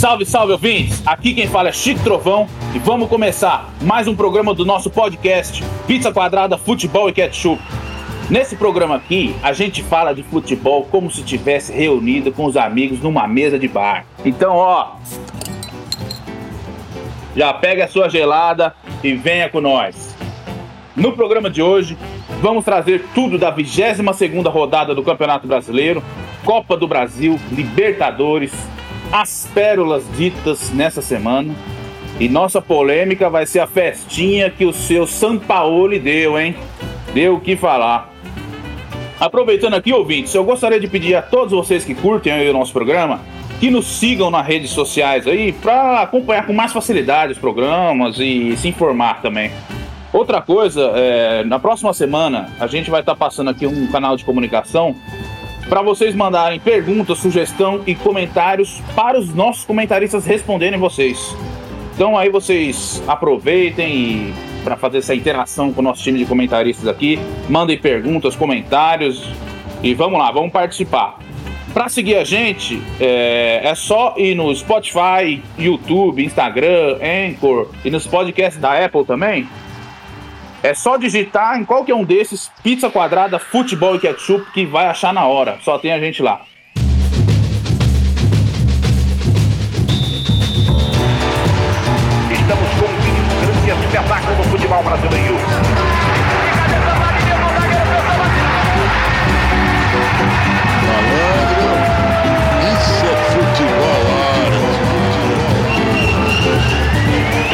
Salve, salve, ouvintes! Aqui quem fala é Chico Trovão e vamos começar mais um programa do nosso podcast Pizza Quadrada, Futebol e Ketchup. Nesse programa aqui, a gente fala de futebol como se estivesse reunido com os amigos numa mesa de bar. Então, ó, já pega a sua gelada e venha com nós. No programa de hoje, vamos trazer tudo da 22ª rodada do Campeonato Brasileiro, Copa do Brasil, Libertadores, as pérolas ditas nessa semana. E nossa polêmica vai ser a festinha que o seu Sampaoli deu, hein? Deu o que falar. Aproveitando aqui, ouvintes, eu gostaria de pedir a todos vocês que curtem aí o nosso programa que nos sigam nas redes sociais aí para acompanhar com mais facilidade os programas e se informar também. Outra coisa, na próxima semana a gente vai estar passando aqui um canal de comunicação para vocês mandarem perguntas, sugestão e comentários para os nossos comentaristas responderem vocês. Então aí vocês aproveitem e para fazer essa interação com o nosso time de comentaristas aqui, mandem perguntas, comentários e vamos lá, vamos participar. Para seguir a gente, é só ir no Spotify, YouTube, Instagram, Anchor e nos podcasts da Apple também. É só digitar em qualquer um desses Pizza Quadrada, Futebol e Ketchup que vai achar na hora, só tem a gente lá. Espetáculo do futebol brasileiro. Malandro, isso é futebol.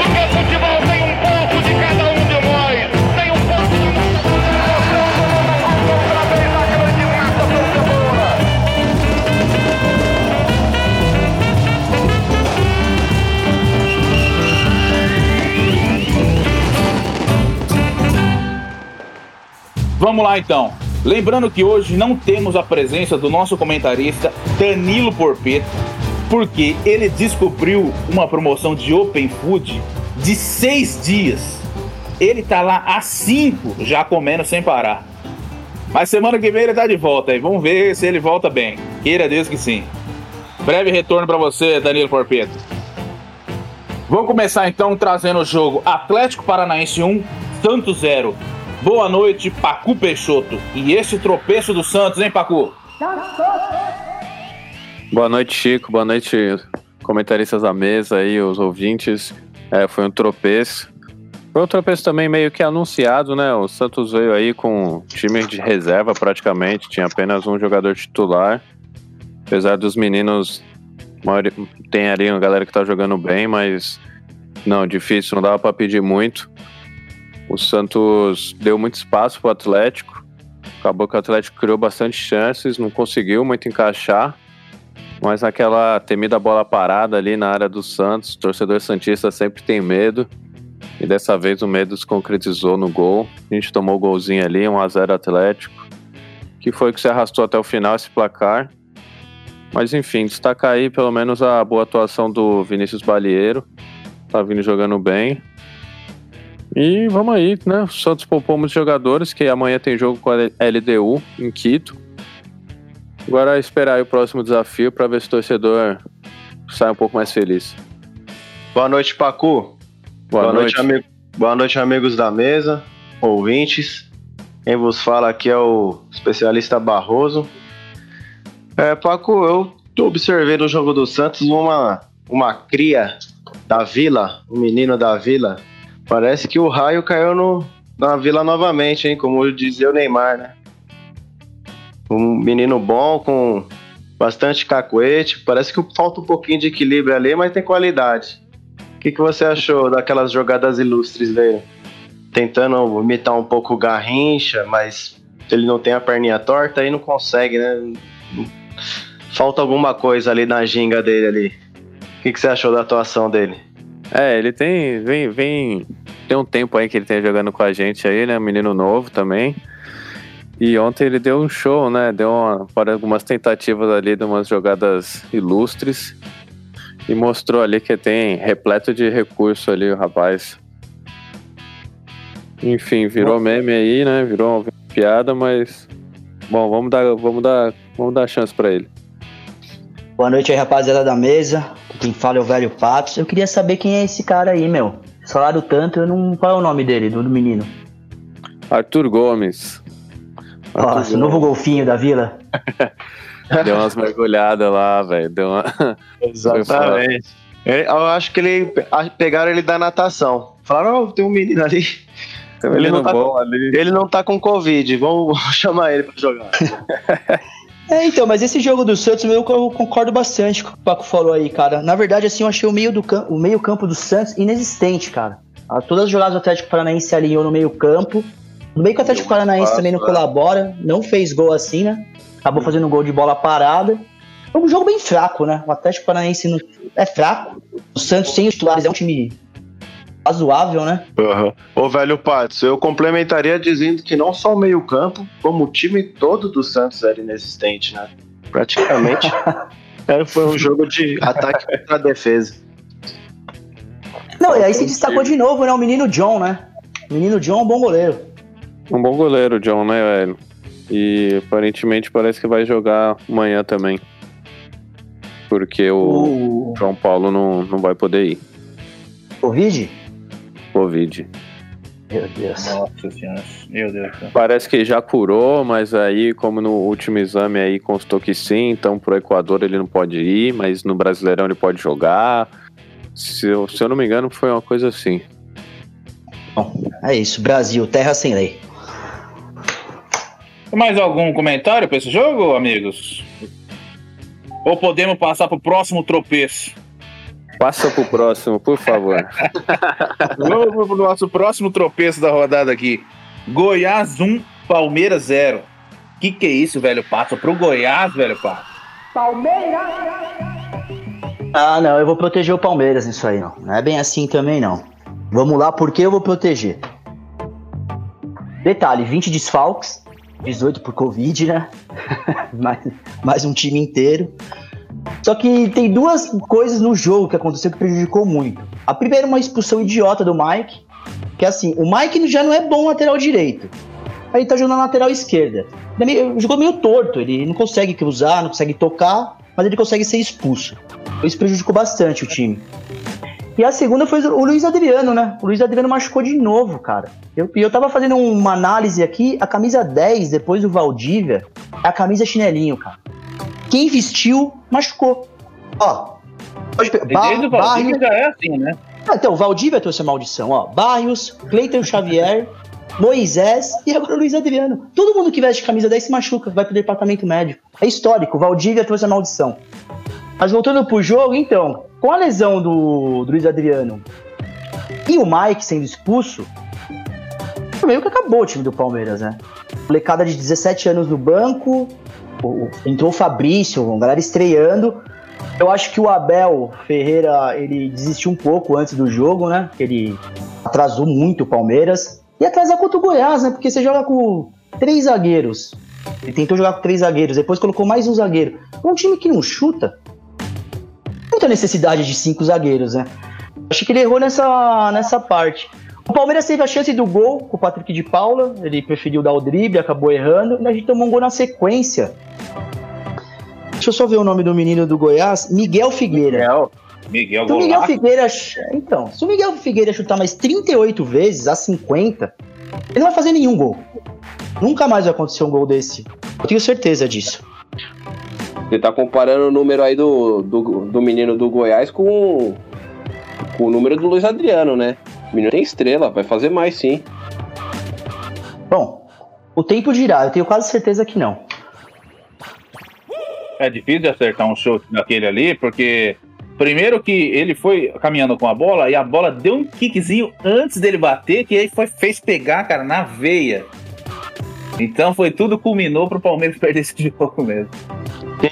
O meu futebol tem um pouco de cada um de nós. Tem um pouco de Vamos lá então, lembrando que hoje não temos a presença do nosso comentarista Danilo Porpeta, porque ele descobriu uma promoção de Open Food de 6 dias. Ele tá lá há 5 já comendo sem parar. Mas semana que vem ele tá de volta aí, vamos ver se ele volta bem. Queira Deus que sim. Breve retorno para você, Danilo Porpeta. Vamos começar então trazendo o jogo Atlético Paranaense 1, Santos 0. Boa noite, Pacu Peixoto. E esse tropeço do Santos, hein, Pacu? Boa noite, Chico. Boa noite, comentaristas da mesa aí, os ouvintes. Foi um tropeço. Foi um tropeço também meio que anunciado, né? O Santos veio aí com time de reserva praticamente. Tinha apenas um jogador titular. Apesar dos meninos, tem ali uma galera que tá jogando bem, mas não, difícil, não dava pra pedir muito. O Santos deu muito espaço para o Atlético, acabou que o Atlético criou bastante chances, não conseguiu muito encaixar, mas naquela temida bola parada ali na área do Santos, o torcedor santista sempre tem medo, e dessa vez o medo se concretizou no gol. A gente tomou o golzinho ali, 1-0 Atlético, que foi que se arrastou até o final esse placar, mas enfim, destacar aí pelo menos a boa atuação do Vinícius Balieiro, tá vindo jogando bem. E vamos aí, né? O Santos poupou muitos jogadores, que amanhã tem jogo com a LDU em Quito. Agora é esperar aí o próximo desafio para ver se o torcedor sai um pouco mais feliz. Boa noite, Pacu. Boa noite. Boa noite, amigos da mesa, ouvintes. Quem vos fala aqui é o especialista Barroso. Pacu, eu observei no jogo do Santos uma cria da Vila, um menino da Vila. Parece que o raio caiu na Vila novamente, hein? Como dizia o Neymar, né? Um menino bom, com bastante cacuete. Parece que falta um pouquinho de equilíbrio ali, mas tem qualidade. O que você achou daquelas jogadas ilustres dele? Tentando imitar um pouco o Garrincha, mas ele não tem a perninha torta e não consegue, né? Falta alguma coisa ali na ginga dele ali. O que você achou da atuação dele? Ele tem um tempo aí que ele tem jogando com a gente aí, né, um menino novo também, e ontem ele deu um show, né, para algumas tentativas ali de umas jogadas ilustres, e mostrou ali que tem repleto de recurso ali o rapaz. Enfim, virou meme aí, né, virou uma piada, mas, bom, vamos dar chance para ele. Boa noite aí, rapaziada da mesa, Quem fala é o velho Patos. Eu queria saber quem é esse cara aí, meu. Salário tanto, eu não... Qual é o nome dele, do menino? Arthur Gomes. Nossa, o novo golfinho da Vila. Deu umas mergulhadas lá, velho. Exatamente. Eu acho que ele pegaram ele da natação. Falaram, tem um menino ali. Ele não tá com Covid. Vamos chamar ele pra jogar. Então, mas esse jogo do Santos, eu concordo bastante com o que o Paco falou aí, cara. Na verdade, assim, eu achei o meio campo do Santos inexistente, cara. Todas as jogadas do Atlético Paranaense alinhou no meio campo. No meio que o Atlético Paranaense também não colabora, não fez gol assim, né? Acabou fazendo gol de bola parada. É um jogo bem fraco, né? O Atlético Paranaense é fraco. O Santos sem os titulares é um time razoável, né? Uhum. Ô, velho Patos, eu complementaria dizendo que não só o meio campo, como o time todo do Santos era inexistente, né? Praticamente. Foi um jogo de ataque contra a defesa. Não, e aí se destacou de novo, né? O menino John, né? O menino John é um bom goleiro. Um bom goleiro, John, né, velho? E aparentemente parece que vai jogar amanhã também. Porque o João Paulo não vai poder ir. Covid. Meu Deus. Nossa senhora. Meu Deus. Parece que já curou, mas aí, como no último exame aí constou que sim, então pro Equador ele não pode ir, mas no Brasileirão ele pode jogar. Se eu não me engano, foi uma coisa assim. Bom, é isso. Brasil, terra sem lei. Mais algum comentário para esse jogo, amigos? Ou podemos passar pro próximo tropeço? Passa pro próximo, por favor. Vamos pro nosso próximo tropeço da rodada aqui. Goiás 1, Palmeiras 0. Que é isso, velho Pato? Pro Goiás, velho Pato. Palmeiras! Ah, não, eu vou proteger o Palmeiras nisso aí, não. Não é bem assim também, não. Vamos lá, porque eu vou proteger. Detalhe, 20 desfalques, 18 por Covid, né? mais um time inteiro. Só que tem duas coisas no jogo que aconteceu que prejudicou muito. A primeira é uma expulsão idiota do Mike, que assim, o Mike já não é bom lateral direito. Aí ele tá jogando na lateral esquerda. Ele jogou meio torto, ele não consegue cruzar, não consegue tocar, mas ele consegue ser expulso. Isso prejudicou bastante o time. E a segunda foi o Luiz Adriano, né? O Luiz Adriano machucou de novo, cara. E eu tava fazendo uma análise aqui, a camisa 10, depois do Valdívia, é a camisa chinelinho, cara. Quem vestiu, machucou. Ó. Desde o Valdívia já é assim, né? Então, o Valdívia trouxe a maldição, ó. Barrios, Cleiton Xavier, Moisés e agora o Luiz Adriano. Todo mundo que veste camisa 10 se machuca, vai pro departamento médico. É histórico, o Valdívia trouxe a maldição. Mas voltando pro jogo, então, com a lesão do Luiz Adriano e o Mike sendo expulso, meio que acabou o time do Palmeiras, né? Molecada de 17 anos no banco, entrou o Fabrício, a galera estreando. Eu acho que o Abel Ferreira, ele desistiu um pouco antes do jogo, né? Ele atrasou muito o Palmeiras. E atrasar contra o Goiás, né? Porque você joga com 3 zagueiros. Ele tentou jogar com 3 zagueiros, depois colocou mais um zagueiro. Um time que não chuta... muita necessidade de 5 zagueiros, né? Acho que ele errou nessa parte. O Palmeiras teve a chance do gol com o Patrick de Paula, ele preferiu dar o drible, acabou errando, e a gente tomou um gol na sequência. Deixa eu só ver o nome do menino do Goiás, Miguel Figueira. Se o Miguel Figueira chutar mais 38 vezes, a 50, ele não vai fazer nenhum gol. Nunca mais vai acontecer um gol desse. Eu tenho certeza disso. Você tá comparando o número aí do menino do Goiás com o número do Luiz Adriano, né? O menino tem estrela, vai fazer mais, sim. Bom, o tempo dirá, eu tenho quase certeza que não. É difícil acertar um chute daquele ali, porque primeiro que ele foi caminhando com a bola e a bola deu um kickzinho antes dele bater, que aí fez pegar, cara, na veia. Então foi tudo, culminou pro Palmeiras perder esse jogo mesmo.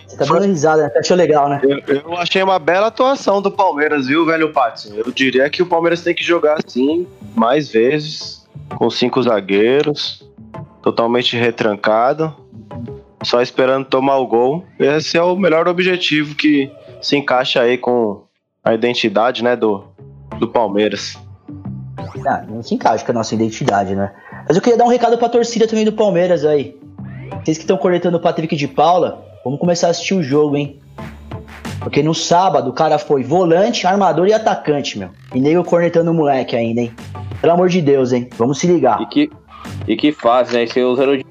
Você tá dando risada, né? Achou legal, né? Eu achei uma bela atuação do Palmeiras, viu, velho Patson? Eu diria que o Palmeiras tem que jogar assim, mais vezes, com 5 zagueiros, totalmente retrancado, só esperando tomar o gol. Esse é o melhor objetivo que se encaixa aí com a identidade, né, do Palmeiras. Não se encaixa com a nossa identidade, né? Mas eu queria dar um recado pra torcida também do Palmeiras aí. Vocês que estão cornetando o Patrick de Paula, vamos começar a assistir o jogo, hein? Porque no sábado o cara foi volante, armador e atacante, meu. E nego cornetando o moleque ainda, hein? Pelo amor de Deus, hein? Vamos se ligar. E que faz, né? Você usando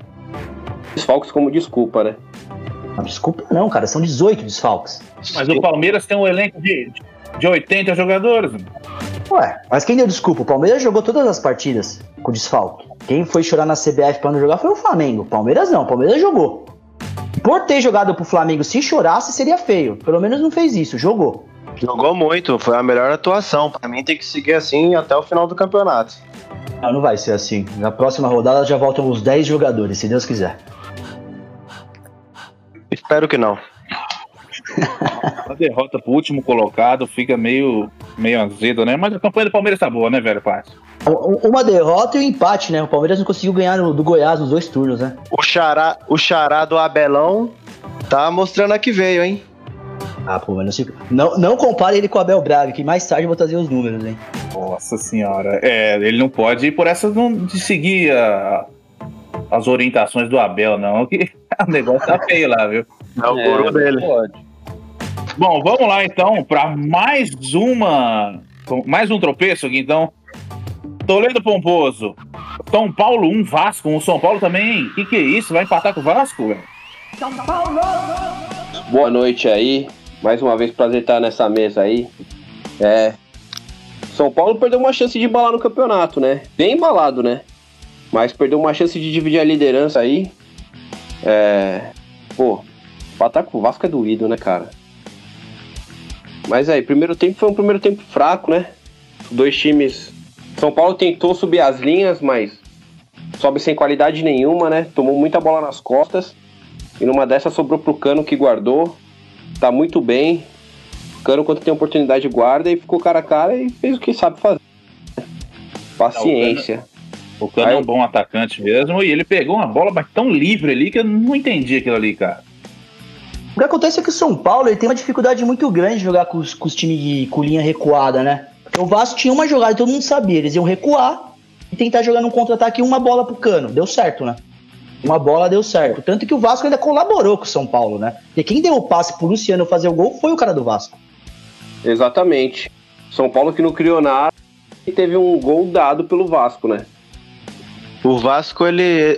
desfalques como desculpa, né? Não, desculpa não, cara. São 18 desfalques. Mas o Palmeiras tem um elenco de 80 jogadores. Ué, mas quem deu desculpa? O Palmeiras jogou todas as partidas com desfalque. Quem foi chorar na CBF pra não jogar foi o Flamengo. Palmeiras não, o Palmeiras jogou. Por ter jogado pro Flamengo, se chorasse, seria feio. Pelo menos não fez isso, jogou. Jogou muito, foi a melhor atuação. Pra mim tem que seguir assim até o final do campeonato. Não, não vai ser assim. Na próxima rodada já voltam os 10 jogadores, se Deus quiser. Espero que não. A derrota pro último colocado fica meio azedo, né? Mas a campanha do Palmeiras tá boa, né, velho, pai? Uma derrota e um empate, né? O Palmeiras não conseguiu ganhar do Goiás nos 2 turnos, né? O xará do Abelão tá mostrando a que veio, hein? Ah, pô, mas não compare ele com o Abel Braga, que mais tarde eu vou trazer os números, hein? Nossa senhora. É, ele não pode ir por essas, não, de seguir as orientações do Abel, não, que o negócio tá feio lá, viu? É o guru dele. Pode. Bom, vamos lá então para mais um tropeço aqui então. Toledo Pomposo, São Paulo 1, Vasco 1. São Paulo também, que é isso? Vai empatar com o Vasco, velho? São Paulo! Boa noite aí, mais uma vez prazer estar nessa mesa aí. São Paulo perdeu uma chance de embalar no campeonato, né? Bem embalado, né? Mas perdeu uma chance de dividir a liderança aí. Empatar com o Vasco é doído, né, cara? Mas aí, primeiro tempo foi um primeiro tempo fraco, né? Dois times... São Paulo tentou subir as linhas, mas sobe sem qualidade nenhuma, né? Tomou muita bola nas costas. E numa dessas sobrou pro Cano, que guardou. Tá muito bem. Cano, quando tem oportunidade, guarda. E ficou cara a cara e fez o que sabe fazer. Paciência. O Cano é um bom atacante mesmo. E ele pegou uma bola mas tão livre ali que eu não entendi aquilo ali, cara. O que acontece é que o São Paulo ele tem uma dificuldade muito grande de jogar com os times de linha recuada, né? Porque o Vasco tinha uma jogada e todo mundo sabia. Eles iam recuar e tentar jogar num contra-ataque uma bola pro Cano. Deu certo, né? Uma bola deu certo. Tanto que o Vasco ainda colaborou com o São Paulo, né? E quem deu o passe pro Luciano fazer o gol foi o cara do Vasco. Exatamente. São Paulo que não criou nada e teve um gol dado pelo Vasco, né? O Vasco,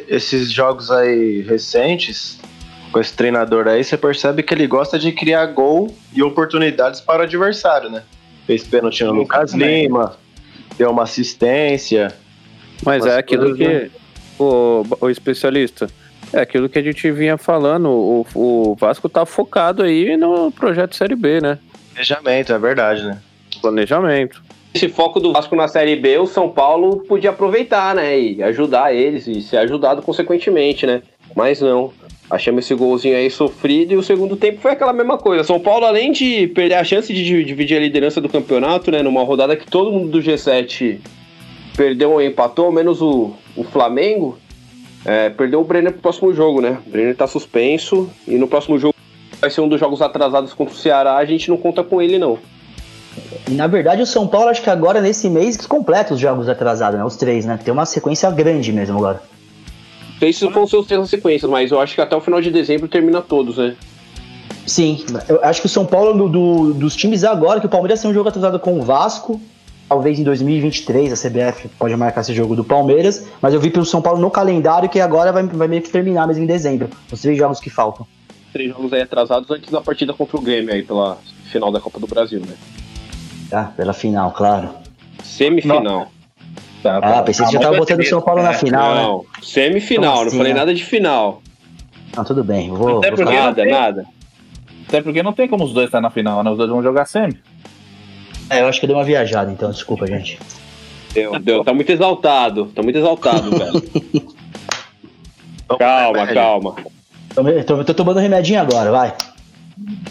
esses jogos aí recentes... Com esse treinador aí, você percebe que ele gosta de criar gol e oportunidades para o adversário, né? Fez pênalti no Lucas Lima, deu uma assistência. Mas é aquilo que... O especialista, é aquilo que a gente vinha falando, o Vasco tá focado aí no projeto Série B, né? Planejamento, é verdade, né? Planejamento. Esse foco do Vasco na Série B, o São Paulo podia aproveitar, né? E ajudar eles, e ser ajudado consequentemente, né? Mas não... Achamos esse golzinho aí sofrido e o segundo tempo foi aquela mesma coisa. São Paulo, além de perder a chance de dividir a liderança do campeonato, né? Numa rodada que todo mundo do G7 perdeu ou empatou, menos o Flamengo, perdeu o Brenner pro próximo jogo, né? O Brenner tá suspenso e no próximo jogo vai ser um dos jogos atrasados contra o Ceará, a gente não conta com ele, não. E na verdade o São Paulo, acho que agora nesse mês, que completa os jogos atrasados, né? Os 3, né? Tem uma sequência grande mesmo agora. Não sei se vão ser os 3 sequências, mas eu acho que até o final de dezembro termina todos, né? Sim, eu acho que o São Paulo, dos times agora, que o Palmeiras tem um jogo atrasado com o Vasco, talvez em 2023 a CBF pode marcar esse jogo do Palmeiras, mas eu vi pelo São Paulo no calendário que agora vai meio que terminar mesmo em dezembro, os 3 jogos que faltam. 3 jogos aí atrasados antes da partida contra o Grêmio aí, pela final da Copa do Brasil, né? Tá, pela final, claro. Semifinal. Não. Tá. Pensei que já tava botando o São Paulo na final, não, né? Semifinal, então, assim, não falei nada de final. Não, tudo bem, vou... Até porque nada. Até porque não tem como os 2 estar na final, né? Os 2 vão jogar semi. Eu acho que eu dei uma viajada, então, desculpa, gente. Deu. Tá muito exaltado, velho. Calma. Tô tomando remedinho agora, vai.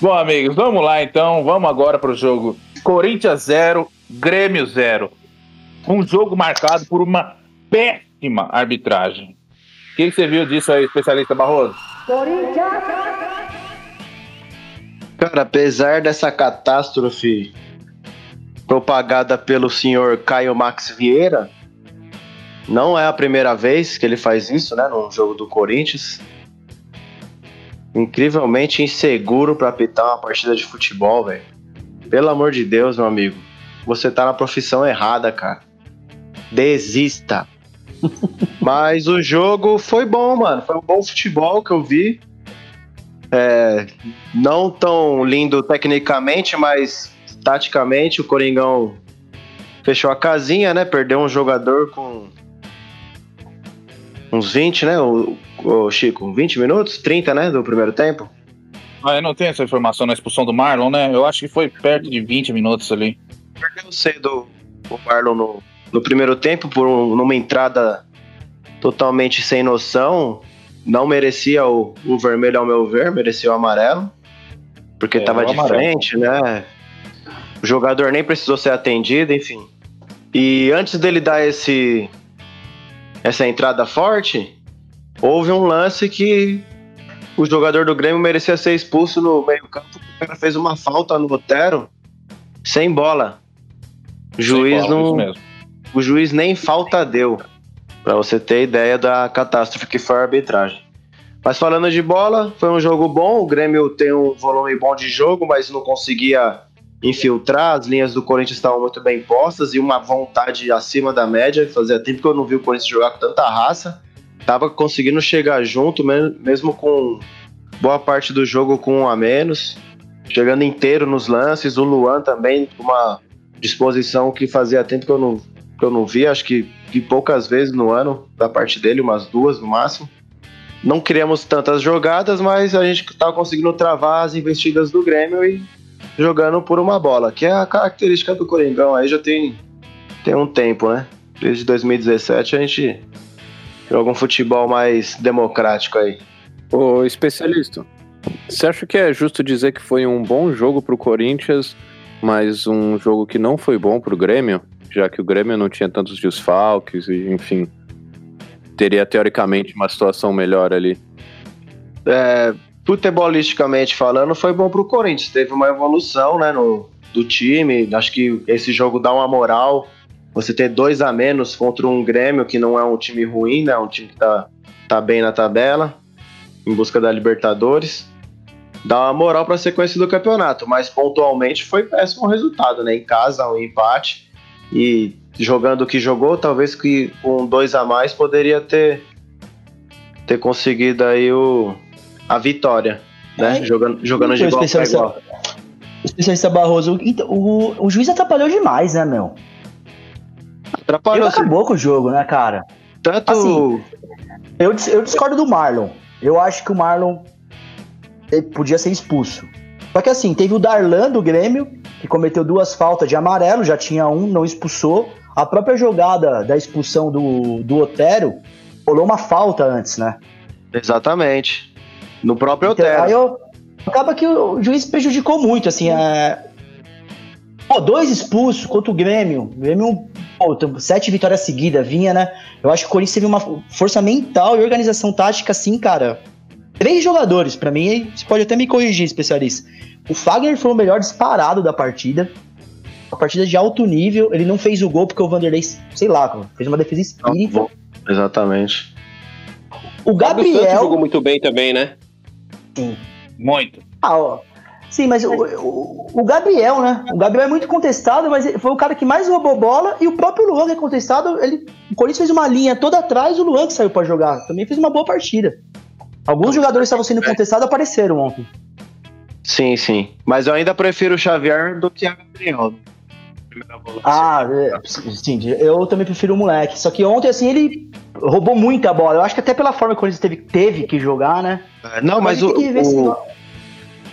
Bom, amigos, vamos lá, então. Vamos agora pro jogo Corinthians 0, Grêmio 0. Um jogo marcado por uma péssima arbitragem. O que você viu disso aí, especialista Barroso? Cara, apesar dessa catástrofe propagada pelo senhor Caio Max Vieira, não é a primeira vez que ele faz isso, né, num jogo do Corinthians. incrivelmente inseguro pra apitar uma partida de futebol, velho. Pelo amor de Deus, meu amigo. Você tá na profissão errada, cara. Desista. Mas o jogo foi bom, mano. Foi um bom futebol que eu vi. É, não tão lindo tecnicamente, mas taticamente o Coringão fechou a casinha, né? Perdeu um jogador com uns 20, né? O Chico, 20 minutos? 30, né? Do primeiro tempo? Ah, eu não tenho essa informação na expulsão do Marlon, né? Eu acho que foi perto de 20 minutos ali. Perdeu cedo o Marlon no primeiro tempo por numa entrada totalmente sem noção. Não merecia o vermelho, ao meu ver, merecia o amarelo, porque tava de frente, né? O jogador nem precisou ser atendido, enfim. E antes dele dar essa entrada forte, houve um lance que o jogador do Grêmio merecia ser expulso no meio-campo. O cara fez uma falta no Otero, sem bola. O juiz nem falta deu. Pra você ter ideia da catástrofe que foi a arbitragem. Mas falando de bola, foi um jogo bom. O Grêmio tem um volume bom de jogo, mas não conseguia infiltrar. As linhas do Corinthians estavam muito bem postas e uma vontade acima da média. Fazia tempo que eu não vi o Corinthians jogar com tanta raça. Tava conseguindo chegar junto, mesmo com boa parte do jogo com um a menos. Chegando inteiro nos lances. O Luan também com uma disposição que fazia tempo que eu não vi, acho que poucas vezes no ano, da parte dele, umas duas no máximo. Não criamos tantas jogadas, mas a gente estava conseguindo travar as investidas do Grêmio e jogando por uma bola, que é a característica do Coringão, aí já tem um tempo, né? Desde 2017 a gente joga um futebol mais democrático aí. Ô, especialista, você acha que é justo dizer que foi um bom jogo pro Corinthians, mas um jogo que não foi bom pro Grêmio? Já que o Grêmio não tinha tantos desfalques e, enfim, teria teoricamente uma situação melhor ali. Futebolisticamente falando, foi bom pro Corinthians, teve uma evolução, né, do time. Acho que esse jogo dá uma moral, você ter 2 a menos contra um Grêmio que não é um time ruim, né, é um time que tá bem na tabela, em busca da Libertadores. Dá uma moral pra sequência do campeonato, mas pontualmente foi péssimo resultado, né, em casa, um empate. E jogando o que jogou, talvez que com 2 a mais poderia ter conseguido aí a vitória, né? Jogando de igual para igual. Especialista Barroso, o juiz atrapalhou demais, né, meu? Atrapalhou. Acabou com o jogo, né, cara? Tanto. Assim, eu discordo do Marlon. Eu acho que o Marlon podia ser expulso. Só que assim, teve o Darlan do Grêmio, que cometeu 2 faltas de amarelo, já tinha um, não expulsou. A própria jogada da expulsão do Otero, rolou uma falta antes, né? Exatamente. No próprio Otero. Acaba que o juiz prejudicou muito, assim. 2 expulsos contra o Grêmio. O Grêmio, 7 vitórias seguidas, vinha, né? Eu acho que o Corinthians teve uma força mental e organização tática, assim, cara. 3 jogadores, pra mim, você pode até me corrigir, especialista. O Fagner foi o melhor disparado da partida. A partida de alto nível, ele não fez o gol porque o Vanderlei, sei lá, fez uma defesa espírita. Não, exatamente. O Gabriel... O Santos jogou muito bem também, né? Sim. Muito. Sim, mas o Gabriel, né? O Gabriel é muito contestado, mas foi o cara que mais roubou bola e o próprio Luan é contestado. O Corinthians fez uma linha toda atrás, o Luan que saiu pra jogar. Também fez uma boa partida. Alguns jogadores estavam sendo contestados, apareceram ontem. Sim, sim. Mas eu ainda prefiro o Xavier do que a Gabriel. Sim. Eu também prefiro o moleque. Só que ontem, assim, ele roubou muita bola. Eu acho que até pela forma que o Corinthians teve que jogar, né? Não, mas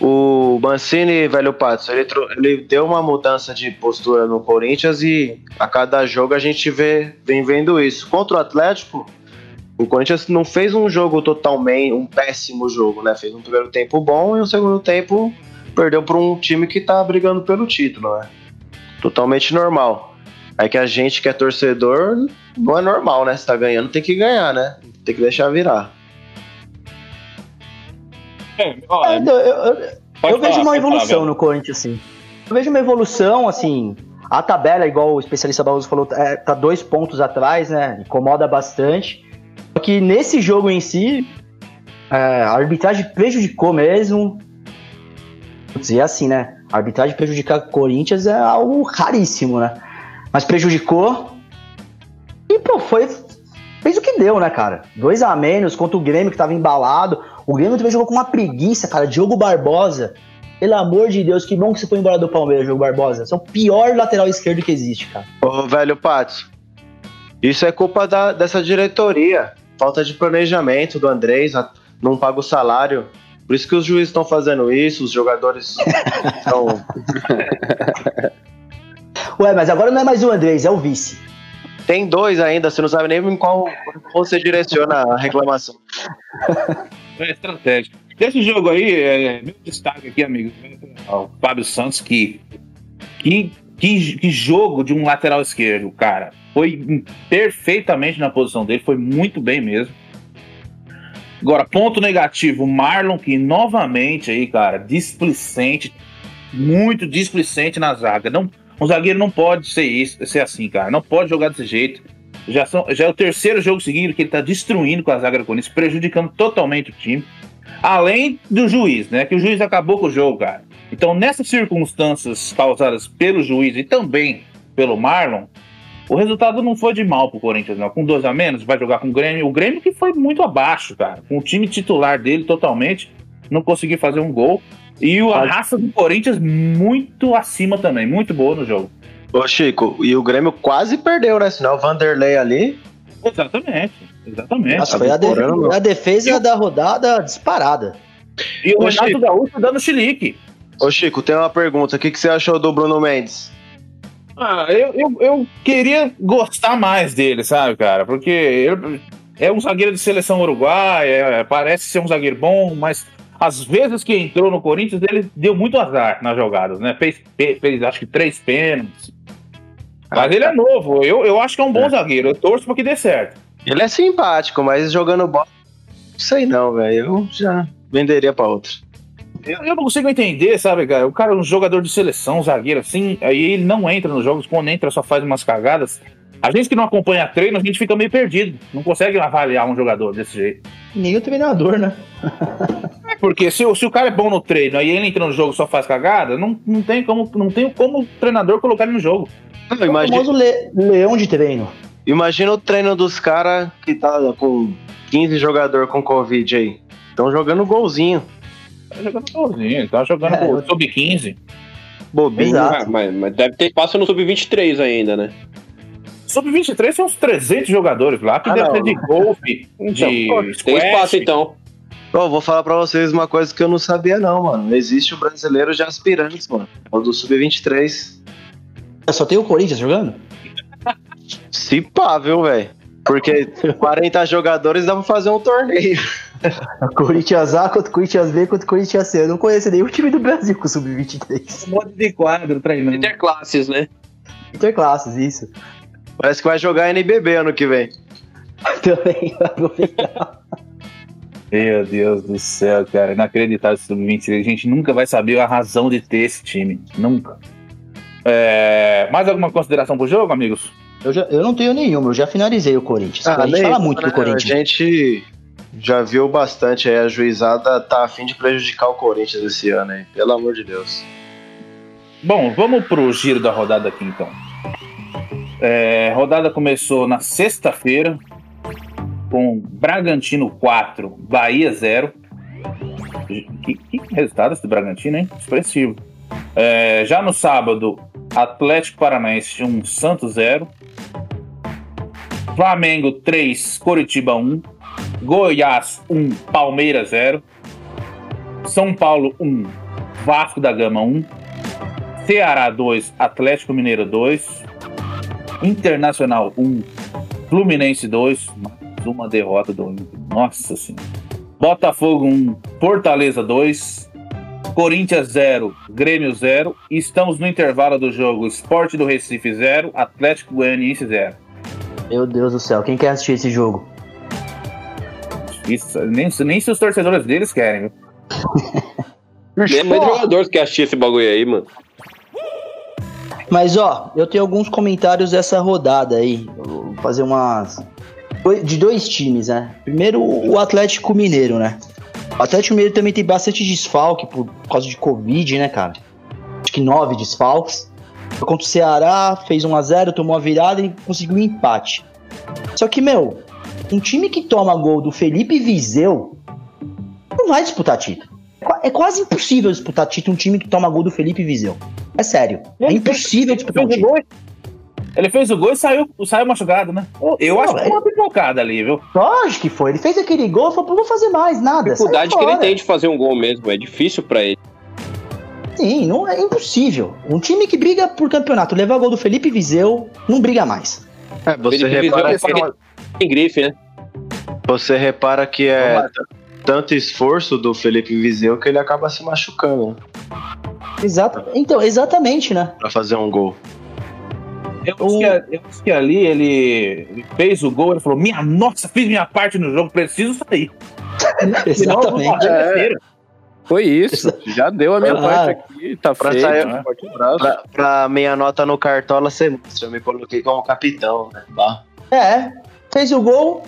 o Mancini, velho Patso, ele deu uma mudança de postura no Corinthians e a cada jogo a gente vem vendo isso. Contra o Atlético... O Corinthians não fez um jogo totalmente, um péssimo jogo, né? Fez um primeiro tempo bom e um segundo tempo perdeu para um time que tá brigando pelo título, né? Totalmente normal. É que a gente que é torcedor, não é normal, né? Se tá ganhando, tem que ganhar, né? Tem que deixar virar. Eu vejo uma evolução no Corinthians, assim. Eu vejo uma evolução, assim... A tabela, igual o especialista Barroso falou, tá 2 pontos atrás, né? Incomoda bastante. Que nesse jogo em si, A arbitragem prejudicou mesmo. Putz, e assim, né? A arbitragem prejudicar o Corinthians é algo raríssimo, né? Mas prejudicou. E, pô, fez o que deu, né, cara? 2 a menos contra o Grêmio, que tava embalado. O Grêmio também jogou com uma preguiça, cara. Diogo Barbosa. Pelo amor de Deus, que bom que você foi embora do Palmeiras, Diogo Barbosa. Você é o pior lateral esquerdo que existe, cara. Ô, velho Pato, isso é culpa dessa diretoria. Falta de planejamento do Andrés, não paga o salário. Por isso que os juízes estão fazendo isso, os jogadores estão... Ué, mas agora não é mais o Andrés, é o vice. Tem 2 ainda, você não sabe nem em qual você direciona a reclamação. É estratégia. Desse jogo aí, meu destaque aqui, amigo, o Fábio Santos, que jogo de um lateral esquerdo, cara. Foi perfeitamente na posição dele, foi muito bem mesmo. Agora, ponto negativo, Marlon, que novamente aí, cara, displicente, muito displicente na zaga. Não, um zagueiro não pode ser assim, cara, não pode jogar desse jeito. Já é o 3º jogo seguido que ele tá destruindo com a zaga do Corinthians, prejudicando totalmente o time. Além do juiz, né? Que o juiz acabou com o jogo, cara. Então, nessas circunstâncias causadas pelo juiz e também pelo Marlon, o resultado não foi de mal pro Corinthians, não. Com 2 a menos, vai jogar com o Grêmio. O Grêmio que foi muito abaixo, cara. Com o time titular dele totalmente, não conseguiu fazer um gol. E a raça do Corinthians muito acima também, muito boa no jogo. Ô, Chico, e o Grêmio quase perdeu, né? Senão o Vanderlei ali... Exatamente. Nossa, foi a defesa da rodada disparada. E o Renato Gaúcho dando chilique. Ô, Chico, tem uma pergunta. O que você achou do Bruno Mendes? Ah, eu queria gostar mais dele, sabe, cara? Porque é um zagueiro de seleção uruguaia, parece ser um zagueiro bom, mas às vezes que entrou no Corinthians, ele deu muito azar nas jogadas, né? Fez acho que 3 pênaltis. Mas ele é novo, eu acho que é um bom zagueiro, eu torço pra que dê certo. Ele é simpático, mas jogando bola, não sei não, velho, eu já venderia pra outro. Eu não consigo entender, sabe, cara, o cara é um jogador de seleção, um zagueiro assim, aí ele não entra nos jogos, quando entra só faz umas cagadas. A gente que não acompanha treino, a gente fica meio perdido, não consegue avaliar um jogador desse jeito. Nem o treinador, né? É porque se o cara é bom no treino, aí ele entra no jogo e só faz cagada, não tem como o treinador colocar ele no jogo. É o famoso leão de treino. Imagina o treino dos caras que tá com 15 jogadores com Covid aí. Estão jogando golzinho. Tá jogando golzinho. Sub-15. Bobinho. Mas deve ter espaço no Sub-23 ainda, né? Sub-23 são uns 300 jogadores lá, que deve ter de golfe. Então, tem espaço então. Pô, vou falar pra vocês uma coisa que eu não sabia não, mano. Existe o brasileiro de aspirantes, mano. O do Sub-23. Só tem o Corinthians jogando? Se pá, viu, velho? Porque 40 jogadores dá pra fazer um torneio. Corinthians A contra Corinthians B contra Corinthians C. Eu não conheço nenhum time do Brasil com Sub-23. Um monte de quadro treinando. Interclasses, né? Interclasses, isso. Parece que vai jogar NBB ano que vem. Também vai aproveitar. Meu Deus do céu, cara. Inacreditável esse Sub-23. A gente nunca vai saber a razão de ter esse time. Nunca. Mais alguma consideração pro jogo, amigos? Eu não tenho nenhuma, eu já finalizei o Corinthians. A gente fala muito do Corinthians. A gente já viu bastante aí, a juizada tá a fim de prejudicar o Corinthians esse ano, hein? Pelo amor de Deus. Bom, vamos pro giro da rodada aqui então. A rodada começou na sexta-feira com Bragantino 4, Bahia 0. Que resultado esse do Bragantino, hein? Expressivo. Já no sábado, Atlético Paranaense 1, Santos 0, Flamengo 3, Coritiba 1, Goiás 1, Palmeiras 0, São Paulo 1, Vasco da Gama 1, Ceará 2, Atlético Mineiro 2, Internacional 1, Fluminense 2, mais uma derrota do Inter, nossa senhora, Botafogo 1, Fortaleza 2, Corinthians 0, Grêmio 0. Estamos no intervalo do jogo Sport do Recife 0, Atlético Goianiense 0. Meu Deus do céu, quem quer assistir esse jogo? Isso, nem se os torcedores deles querem. Nem os jogadores querem assistir esse bagulho aí, mano. Mas ó, eu tenho alguns comentários dessa rodada aí. Vou fazer umas de 2 times, né? Primeiro o Atlético Mineiro, né? O Atlético Mineiro também tem bastante desfalque por causa de Covid, né, cara? Acho que 9 desfalques. Contra o Ceará, fez 1-0, tomou a virada e conseguiu um empate. Só que, meu, um time que toma gol do Felipe Viseu não vai disputar título. É quase impossível disputar título um time que toma gol do Felipe Viseu. É sério. É impossível disputar título. Ele fez o gol e saiu machucado, né? Eu acho que foi uma pipocada ali, viu? Lógico que foi. Ele fez aquele gol e falou, não vou fazer mais nada. A dificuldade que ele tem de fazer um gol mesmo. É difícil pra ele. Sim, não, é impossível. Um time que briga por campeonato, levar gol do Felipe Viseu, não briga mais. É, você repara que tem grife, né? Você repara que é tanto esforço do Felipe Viseu que ele acaba se machucando. Exato. Então, exatamente, né? Pra fazer um gol. Eu acho que ali ele fez o gol, ele falou, minha nossa, fiz minha parte no jogo, preciso sair. Exatamente. Foi isso, já deu a minha parte aqui, tá feito. Né? Pra minha nota no Cartola, eu me coloquei como capitão, né? Tá. É, fez o gol,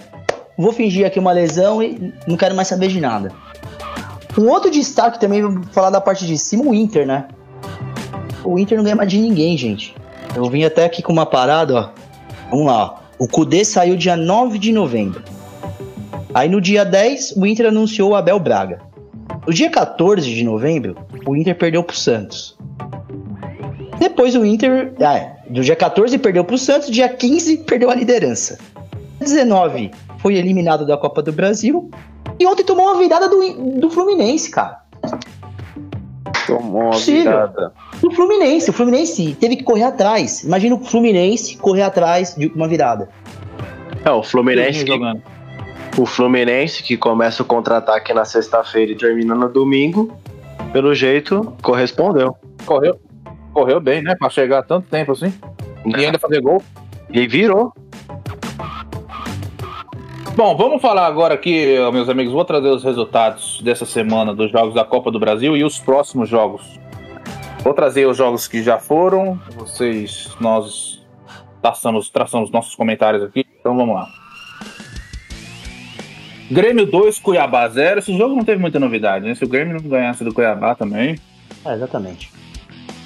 vou fingir aqui uma lesão e não quero mais saber de nada. Um outro destaque também, vou falar da parte de cima, o Inter, né? O Inter não ganha mais de ninguém, gente. Eu vim até aqui com uma parada, ó. Vamos lá, ó. O Kudê saiu dia 9 de novembro. Aí no dia 10, o Inter anunciou o Abel Braga. No dia 14 de novembro, o Inter perdeu pro Santos. Depois o Inter... do dia 14 perdeu pro Santos, dia 15 perdeu a liderança. Dia 19 foi eliminado da Copa do Brasil. E ontem tomou uma virada do Fluminense, cara. Tomou uma virada. Do Fluminense. O Fluminense teve que correr atrás. Imagina o Fluminense correr atrás de uma virada. É, o Fluminense... O Fluminense, que começa o contra-ataque na sexta-feira e termina no domingo, pelo jeito, correspondeu. Correu bem, né? Pra chegar tanto tempo assim. E ainda fazer gol. E virou. Bom, vamos falar agora aqui, meus amigos. Vou trazer os resultados dessa semana dos jogos da Copa do Brasil e os próximos jogos. Vou trazer os jogos que já foram. Nós traçamos nossos comentários aqui. Então vamos lá. Grêmio 2, Cuiabá 0. Esse jogo não teve muita novidade, né? Se o Grêmio não ganhasse do Cuiabá também... exatamente.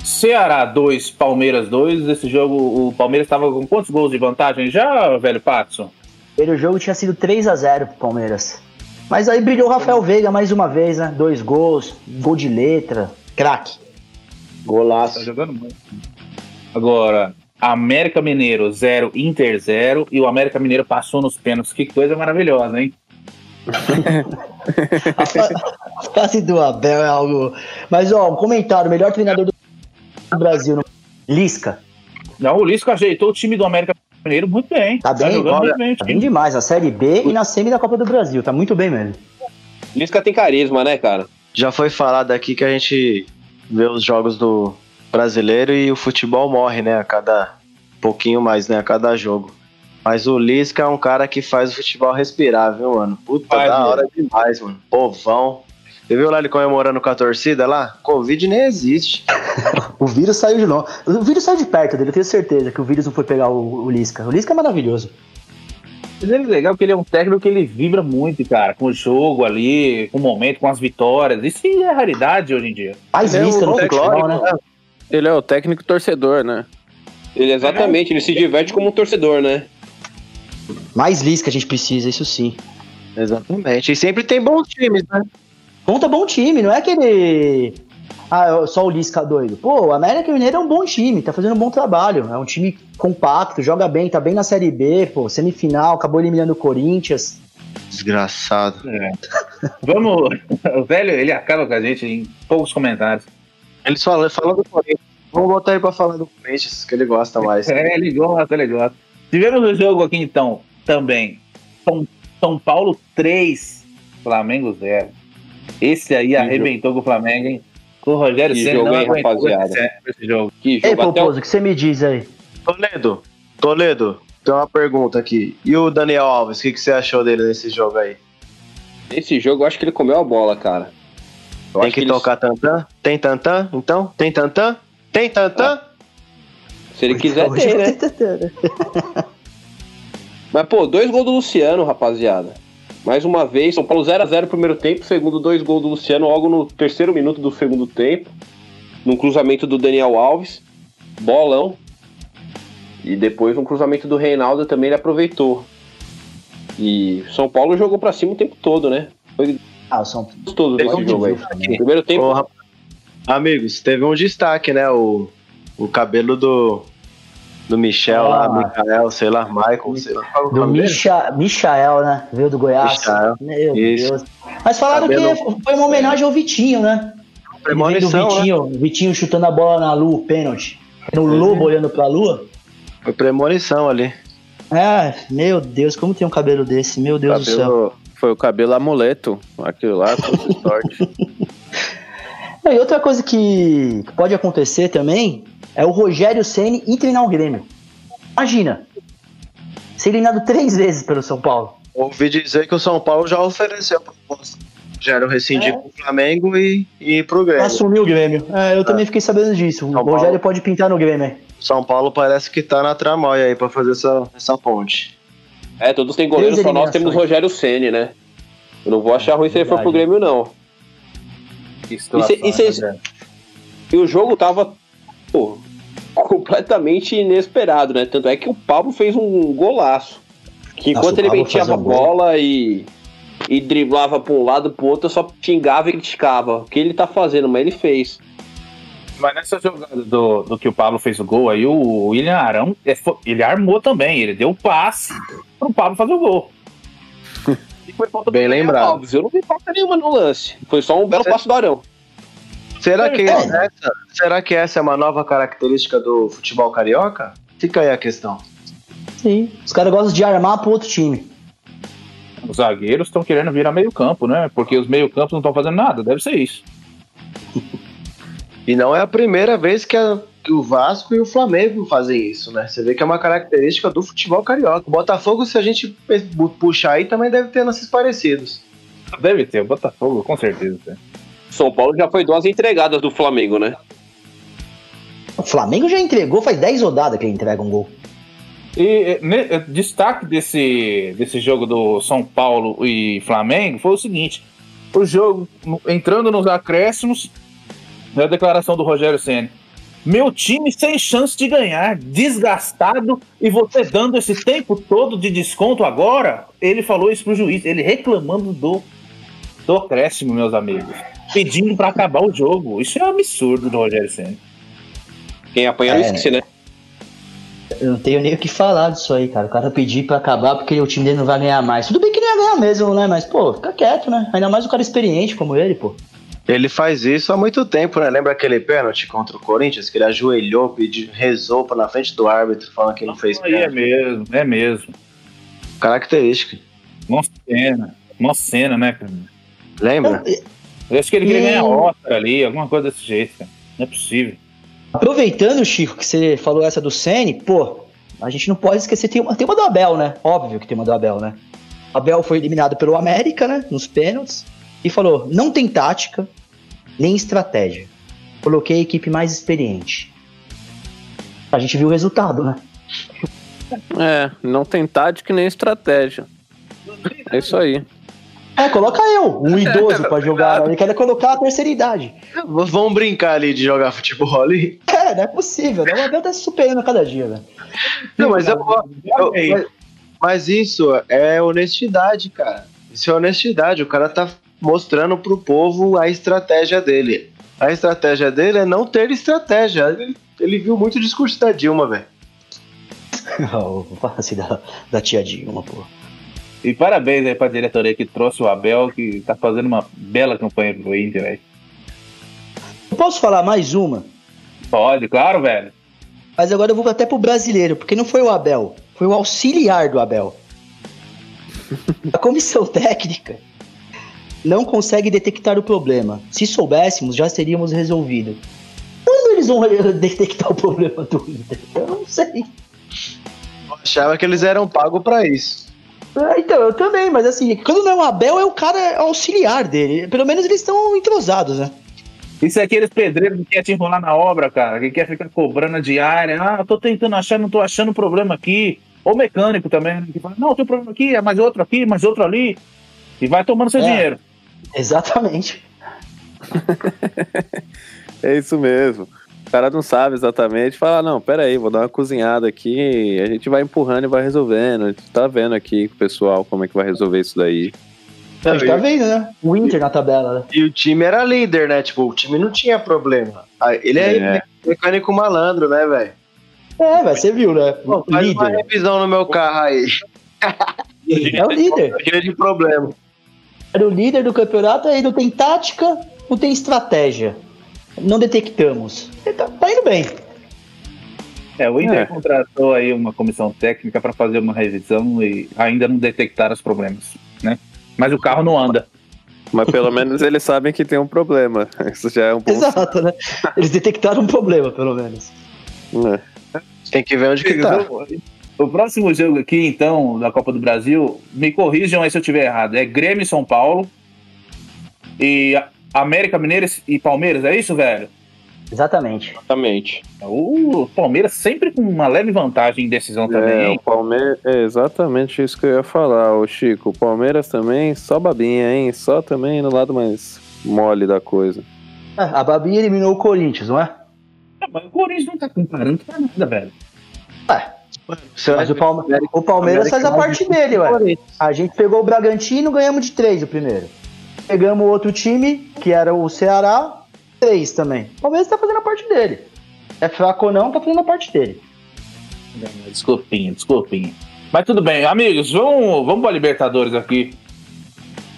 Ceará 2, Palmeiras 2. Esse jogo, o Palmeiras estava com quantos gols de vantagem já, velho Patson? O jogo tinha sido 3-0 pro Palmeiras. Mas aí brilhou o Rafael Veiga mais uma vez, né? 2 gols, gol de letra, craque. Golaço. Tá jogando muito. Agora... América Mineiro 0, Inter 0. E o América Mineiro passou nos pênaltis. Que coisa maravilhosa, hein? A fase do Abel é algo... Mas, ó, um comentário. O melhor treinador do Brasil, Lisca. Não, o Lisca ajeitou o time do América Mineiro muito bem. Tá bem, jogando muito bem. Tá bem demais. Na Série B e na Semi da Copa do Brasil. Tá muito bem mesmo. Lisca tem carisma, né, cara? Já foi falado aqui que a gente vê os jogos do... brasileiro e o futebol morre, né? A cada pouquinho mais, né? A cada jogo. Mas o Lisca é um cara que faz o futebol respirar, viu, mano? Hora demais, mano. Povão. Você viu lá ele comemorando com a torcida lá? Covid nem existe. O vírus saiu de longe. O vírus saiu de perto dele, eu tenho certeza que o vírus não foi pegar o Lisca. O Lisca é maravilhoso. Mas ele é legal porque ele é um técnico que ele vibra muito, cara, com o jogo ali, com o momento, com as vitórias. Isso é raridade hoje em dia. Mas Lisca não é glória, né? Ele é o técnico torcedor, né? Exatamente, ele se diverte como um torcedor, né? Mais Lisca a gente precisa, isso sim. Exatamente, e sempre tem bons times, né? Conta bom time, não é aquele... só o Lisca doido. Pô, o América Mineiro é um bom time, tá fazendo um bom trabalho. É um time compacto, joga bem, tá bem na Série B, pô, semifinal, acabou eliminando o Corinthians. Desgraçado. É. Vamos, o velho, ele acaba com a gente em poucos comentários. Ele só fala do Corinthians. Vamos botar ele pra falar do Corinthians, que ele gosta mais. Ele gosta. Tivemos o jogo aqui, então, também. São Paulo 3, Flamengo 0. Esse aí arrebentou com o Flamengo, hein? O Rogério Ceni não aguentou esse jogo. Ei, Poposo, o que você me diz aí? Toledo, tem uma pergunta aqui. E o Daniel Alves, o que você achou dele nesse jogo aí? Nesse jogo, eu acho que ele comeu a bola, cara. Tem que tocar tantã? Tem tantã? Então? Tem tantã? Tem tantã? Se ele quiser, tem, né? Mas, pô, 2 gols do Luciano, rapaziada. Mais uma vez, São Paulo 0x0 no primeiro tempo, segundo 2 gols do Luciano, logo no terceiro minuto do segundo tempo, num cruzamento do Daniel Alves, bolão, e depois um cruzamento do Reinaldo também ele aproveitou. E São Paulo jogou pra cima o tempo todo, né? Foi gostoso esse jogo aí. Primeiro tempo... Porra. Amigos, teve um destaque, né? O cabelo do Michel lá, Michael, sei lá, Michael, sei lá. Do Michael, né? Veio do Goiás. Michael. Meu Deus. Mas falaram que foi uma homenagem ao Vitinho, né? Foi uma lição, né? Vitinho chutando a bola na lua, pênalti. No Lobo olhando pra lua. Foi premonição ali. Ah, meu Deus, como tem um cabelo desse? Meu Deus do céu. Foi o cabelo amuleto, aquilo lá, com sorte. E outra coisa que pode acontecer também é o Rogério Ceni ir treinar o Grêmio. Imagina, ser treinado 3 vezes pelo São Paulo. Ouvi dizer que o São Paulo já ofereceu a proposta. Rogério rescindiu pro Flamengo e pro Grêmio. Assumiu o Grêmio. Eu também fiquei sabendo disso. O Rogério pode pintar no Grêmio. São Paulo parece que tá na tramóia aí pra fazer essa ponte. Todos têm goleiro, só nós temos o Rogério Ceni, né? Eu não vou achar ruim se ele for pro Grêmio, não. Que situação, e o jogo tava completamente inesperado, né? Tanto é que o Pablo fez um golaço. Que enquanto ele metia a bola e driblava pra um lado, pro outro, só xingava e criticava. O que ele tá fazendo, mas ele fez. Mas nessa jogada do que o Pablo fez o gol, aí o William Arão, ele armou também, ele deu um passe pro Pablo fazer o gol. E foi falta bem lembrado. Alves. Eu não vi falta nenhuma no lance. Foi só um belo passo do Arão. Será que essa é uma nova característica do futebol carioca? Fica aí a questão. Sim. Os caras gostam de armar pro outro time. Os zagueiros estão querendo virar meio campo, né? Porque os meio campos não estão fazendo nada. Deve ser isso. E não é a primeira vez que o Vasco e o Flamengo fazem isso, né? Você vê que é uma característica do futebol carioca. O Botafogo, se a gente puxar aí, também deve ter lances parecidos. Deve ter, o Botafogo, com certeza. São Paulo já foi 2 entregadas do Flamengo, né? O Flamengo já entregou, faz 10 rodadas que ele entrega um gol. E destaque desse jogo do São Paulo e Flamengo foi o seguinte: o jogo, entrando nos acréscimos, na declaração do Rogério Ceni. Meu time sem chance de ganhar, desgastado, e você dando esse tempo todo de desconto agora? Ele falou isso pro juiz, ele reclamando do acréscimo, meus amigos. Pedindo pra acabar o jogo. Isso é um absurdo do Rogério Ceni. Quem apanha não esquece, né? Eu não tenho nem o que falar disso aí, cara. O cara pedir pra acabar porque o time dele não vai ganhar mais. Tudo bem que ele ia ganhar mesmo, né? Mas, fica quieto, né? Ainda mais um cara experiente como ele, Ele faz isso há muito tempo, né? Lembra aquele pênalti contra o Corinthians? Que ele ajoelhou, pediu, rezou pra na frente do árbitro, falando que não fez pênalti. É mesmo. Característica. Uma cena, né, cara? Lembra? Eu acho que ele queria ganhar Oscar ali, alguma coisa desse jeito, cara. Não é possível. Aproveitando, Chico, que você falou essa do Ceni, a gente não pode esquecer, tem uma do Abel, né? Óbvio que tem uma do Abel, né? Abel foi eliminado pelo América, né? Nos pênaltis. E falou, não tem tática, nem estratégia. Coloquei a equipe mais experiente. A gente viu o resultado, né? Não tem tática nem estratégia. É isso aí. Coloca eu, um idoso pra jogar. Ele quer colocar a terceira idade. Vamos brincar ali de jogar futebol ali? Não é possível. O Abel tá se superando a cada dia, velho. Não, mas mas isso é honestidade, cara. Isso é honestidade. O cara tá mostrando pro povo a estratégia dele. A estratégia dele é não ter estratégia. Ele viu muito o discurso da Dilma, velho. Fala assim da tia Dilma, E parabéns aí pra diretoria que trouxe o Abel, que tá fazendo uma bela campanha pro Inter, velho. Eu posso falar mais uma? Pode, claro, velho. Mas agora eu vou até pro brasileiro, porque não foi o Abel, foi o auxiliar do Abel. A comissão técnica não consegue detectar o problema. Se soubéssemos, já teríamos resolvido. Quando eles vão detectar o problema do Inter? Eu não sei. Eu achava que eles eram pagos pra isso. Então, eu também, mas assim, quando não é o Abel, é o cara auxiliar dele. Pelo menos eles estão entrosados, né? Isso é aqueles pedreiros que querem te enrolar na obra, cara. Que quer ficar cobrando a diária. Eu tô tentando achar, não tô achando o problema aqui. Ou mecânico também, que fala, não, tem um problema aqui, mais outro ali. E vai tomando seu dinheiro. Exatamente. É isso mesmo. O cara não sabe exatamente, fala, não, peraí, vou dar uma cozinhada aqui, a gente vai empurrando e vai resolvendo, a gente tá vendo aqui com o pessoal como é que vai resolver isso daí. A gente tá vendo, né? O Inter na tabela, né? E o time era líder, né? Tipo, o time não tinha problema. Ele é mecânico malandro, né, velho? É, velho, você viu, né? Pô, faz uma revisão no meu carro aí. É o líder. Grande problema. Era o líder do campeonato, aí não tem tática, não tem estratégia. Não detectamos. Tá indo bem. É, o Inter contratou aí uma comissão técnica para fazer uma revisão e ainda não detectaram os problemas, né? Mas o carro não anda. Mas pelo menos eles sabem que tem um problema. Isso já é um bom. Exato, né? Eles detectaram um problema, pelo menos. Tem que ver onde que tá. O próximo jogo aqui, então, da Copa do Brasil, me corrijam aí se eu estiver errado. É Grêmio e São Paulo. E América Mineiro e Palmeiras, é isso, velho? Exatamente. O Palmeiras sempre com uma leve vantagem em decisão também. O Palmeiras, é exatamente isso que eu ia falar, ô Chico. O Palmeiras também, só babinha, hein? Só também no lado mais mole da coisa. A babinha eliminou o Corinthians, não é? Mas o Corinthians não tá comparando pra nada, velho. Mas o Palmeiras faz a parte dele, ué. A gente pegou o Bragantino, ganhamos de 3 o primeiro. Pegamos outro time, que era o Ceará, 3 também. O Palmeiras tá fazendo a parte dele. É fraco ou não, tá fazendo a parte dele. Desculpinha. Mas tudo bem, amigos, vamos pra Libertadores aqui.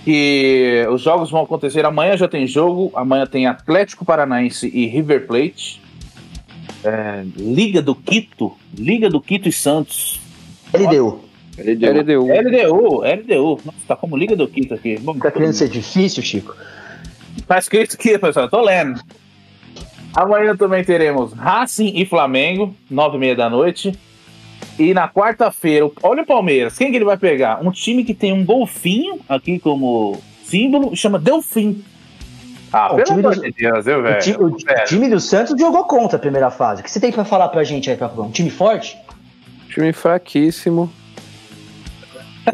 E os jogos vão acontecer amanhã, já tem jogo. Amanhã tem Atlético Paranaense e River Plate. Liga do Quito e Santos. LDU. Nossa, tá como Liga do Quito aqui. Tá querendo ser difícil, Chico? Tá escrito aqui, pessoal, tô lendo. Amanhã também teremos Racing e Flamengo, 9:30 PM. E na quarta-feira, olha o Palmeiras, quem que ele vai pegar? Um time que tem um golfinho aqui como símbolo, chama Delfim. Ah, pelo amor de Deus, viu, velho? O time do Santos jogou contra a primeira fase. O que você tem pra falar pra gente aí, Paco? Um time forte? Time fraquíssimo. É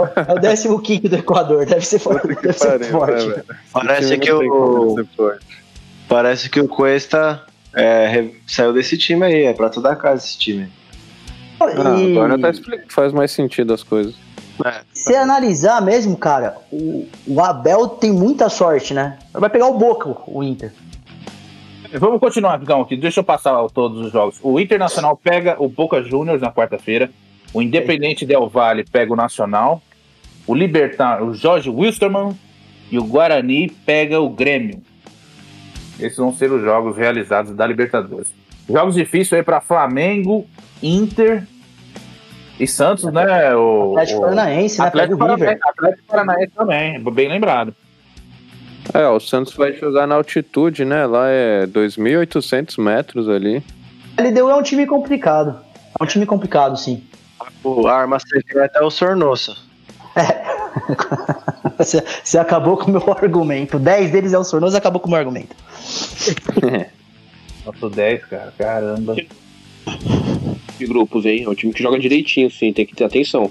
o 15º do Equador, deve ser forte. Parece que o Cuesta saiu desse time aí, é prato da casa esse time. Agora tá explicando, faz mais sentido as coisas. Se analisar mesmo, cara, o Abel tem muita sorte, né? Vai pegar o Boca, o Inter. Vamos continuar, Gão, aqui. Deixa eu passar todos os jogos. O Internacional pega o Boca Juniors na quarta-feira. O Independente Del Valle pega o Nacional. O Libertadores, o Jorge Wilstermann e o Guarani pega o Grêmio. Esses vão ser os jogos realizados da Libertadores. Jogos difíceis aí para Flamengo, Inter e Santos, né? O Atlético Paranaense, né? Atlético Paranaense também, bem lembrado. O Santos vai jogar na altitude, né? Lá é 2.800 metros ali. A LDU é um time complicado. É um time complicado, sim. A arma secreta é o Sornosa. Você acabou com o meu argumento. 10 deles é o Sornosa, acabou com o meu argumento. Nossa, 10, cara. Caramba. De grupos, hein? É um time que joga direitinho, sim. Tem que ter atenção.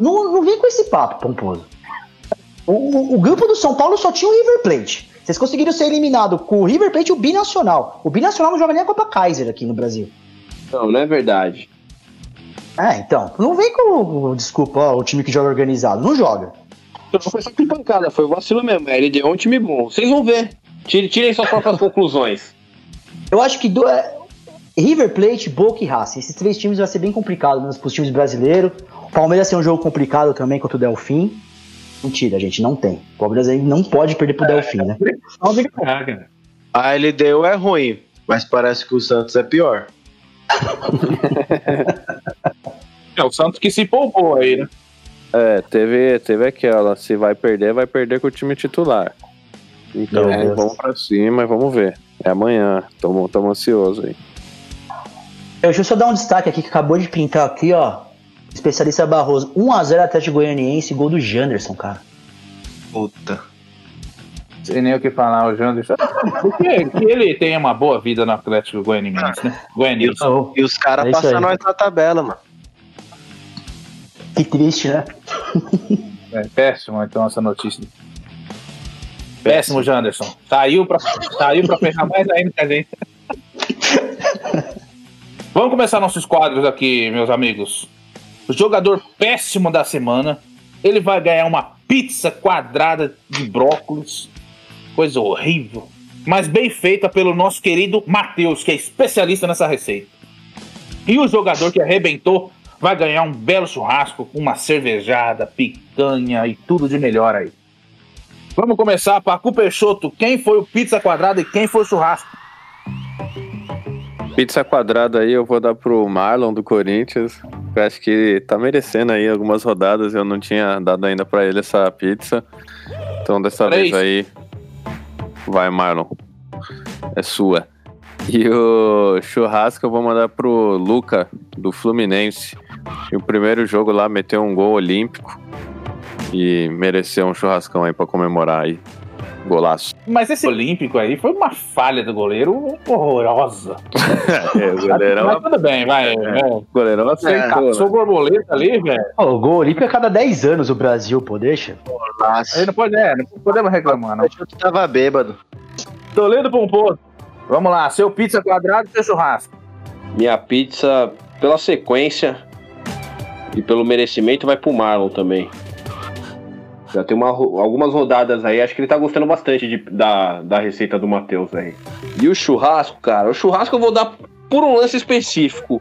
Não vem com esse papo, pomposo. O grupo do São Paulo só tinha o River Plate. Vocês conseguiram ser eliminados com o River Plate e o Binacional. O Binacional não joga nem a Copa Kaiser aqui no Brasil. Não é verdade. Então. Não vem com o time que joga organizado. Não joga. Não foi só que pancada, foi vacilo mesmo. Ele deu um time bom. Vocês vão ver. Tirem suas próprias conclusões. Eu acho que River Plate, Boca e Racing. Esses 3 times vai ser bem complicado para os times brasileiros. O Palmeiras tem um jogo complicado também contra o Delfim. Mentira, gente, não tem. O Palmeiras aí não pode perder pro Delfim, né? A LDU é ruim, mas parece que o Santos é pior. É o Santos que se poupou aí, né? Teve aquela, se vai perder com o time titular. Então, vamos pra cima e vamos ver. É amanhã, tamo ansioso aí. Deixa eu só dar um destaque aqui, que acabou de pintar aqui, ó. Especialista Barroso, 1-0 Atlético Goianiense, gol do Janderson, cara. Puta. Sem nem o que falar, o Janderson. Porque ele tem uma boa vida no Atlético Goianiense, né? E os caras passam nós na tabela, mano. Que triste, né? É péssimo, então, essa notícia. Péssimo, Janderson. Saiu pra ferrar mais ainda que a gente. Vamos começar nossos quadros aqui, meus amigos. O jogador péssimo da semana. Ele vai ganhar uma pizza quadrada de brócolis. Coisa horrível. Mas bem feita pelo nosso querido Matheus, que é especialista nessa receita. E o jogador que arrebentou vai ganhar um belo churrasco com uma cervejada, picanha e tudo de melhor aí. Vamos começar, Pacu Peixoto. Quem foi o pizza quadrada e quem foi o churrasco? Pizza quadrada aí eu vou dar pro Marlon do Corinthians. Eu acho que tá merecendo aí algumas rodadas. Eu não tinha dado ainda pra ele essa pizza. Então dessa vez aí vai, Marlon. É sua. E o churrasco eu vou mandar pro Luca, do Fluminense. E o primeiro jogo lá meteu um gol olímpico e mereceu um churrascão aí pra comemorar aí. Golaço. Mas esse olímpico aí foi uma falha do goleiro horrorosa. O goleirão... Mas tudo bem, vai. O goleirão aceitou. Passou borboleta ali, velho. O gol olímpico é cada 10 anos o Brasil, pô, deixa. Aí não podemos reclamar, não. Eu tava bêbado. Toledo Pomposo. Vamos lá, seu pizza quadrado e seu churrasco. Minha pizza, pela sequência e pelo merecimento, vai pro Marlon também. Já tem algumas rodadas aí, acho que ele tá gostando bastante da receita do Matheus aí. E o churrasco, cara, o churrasco eu vou dar por um lance específico.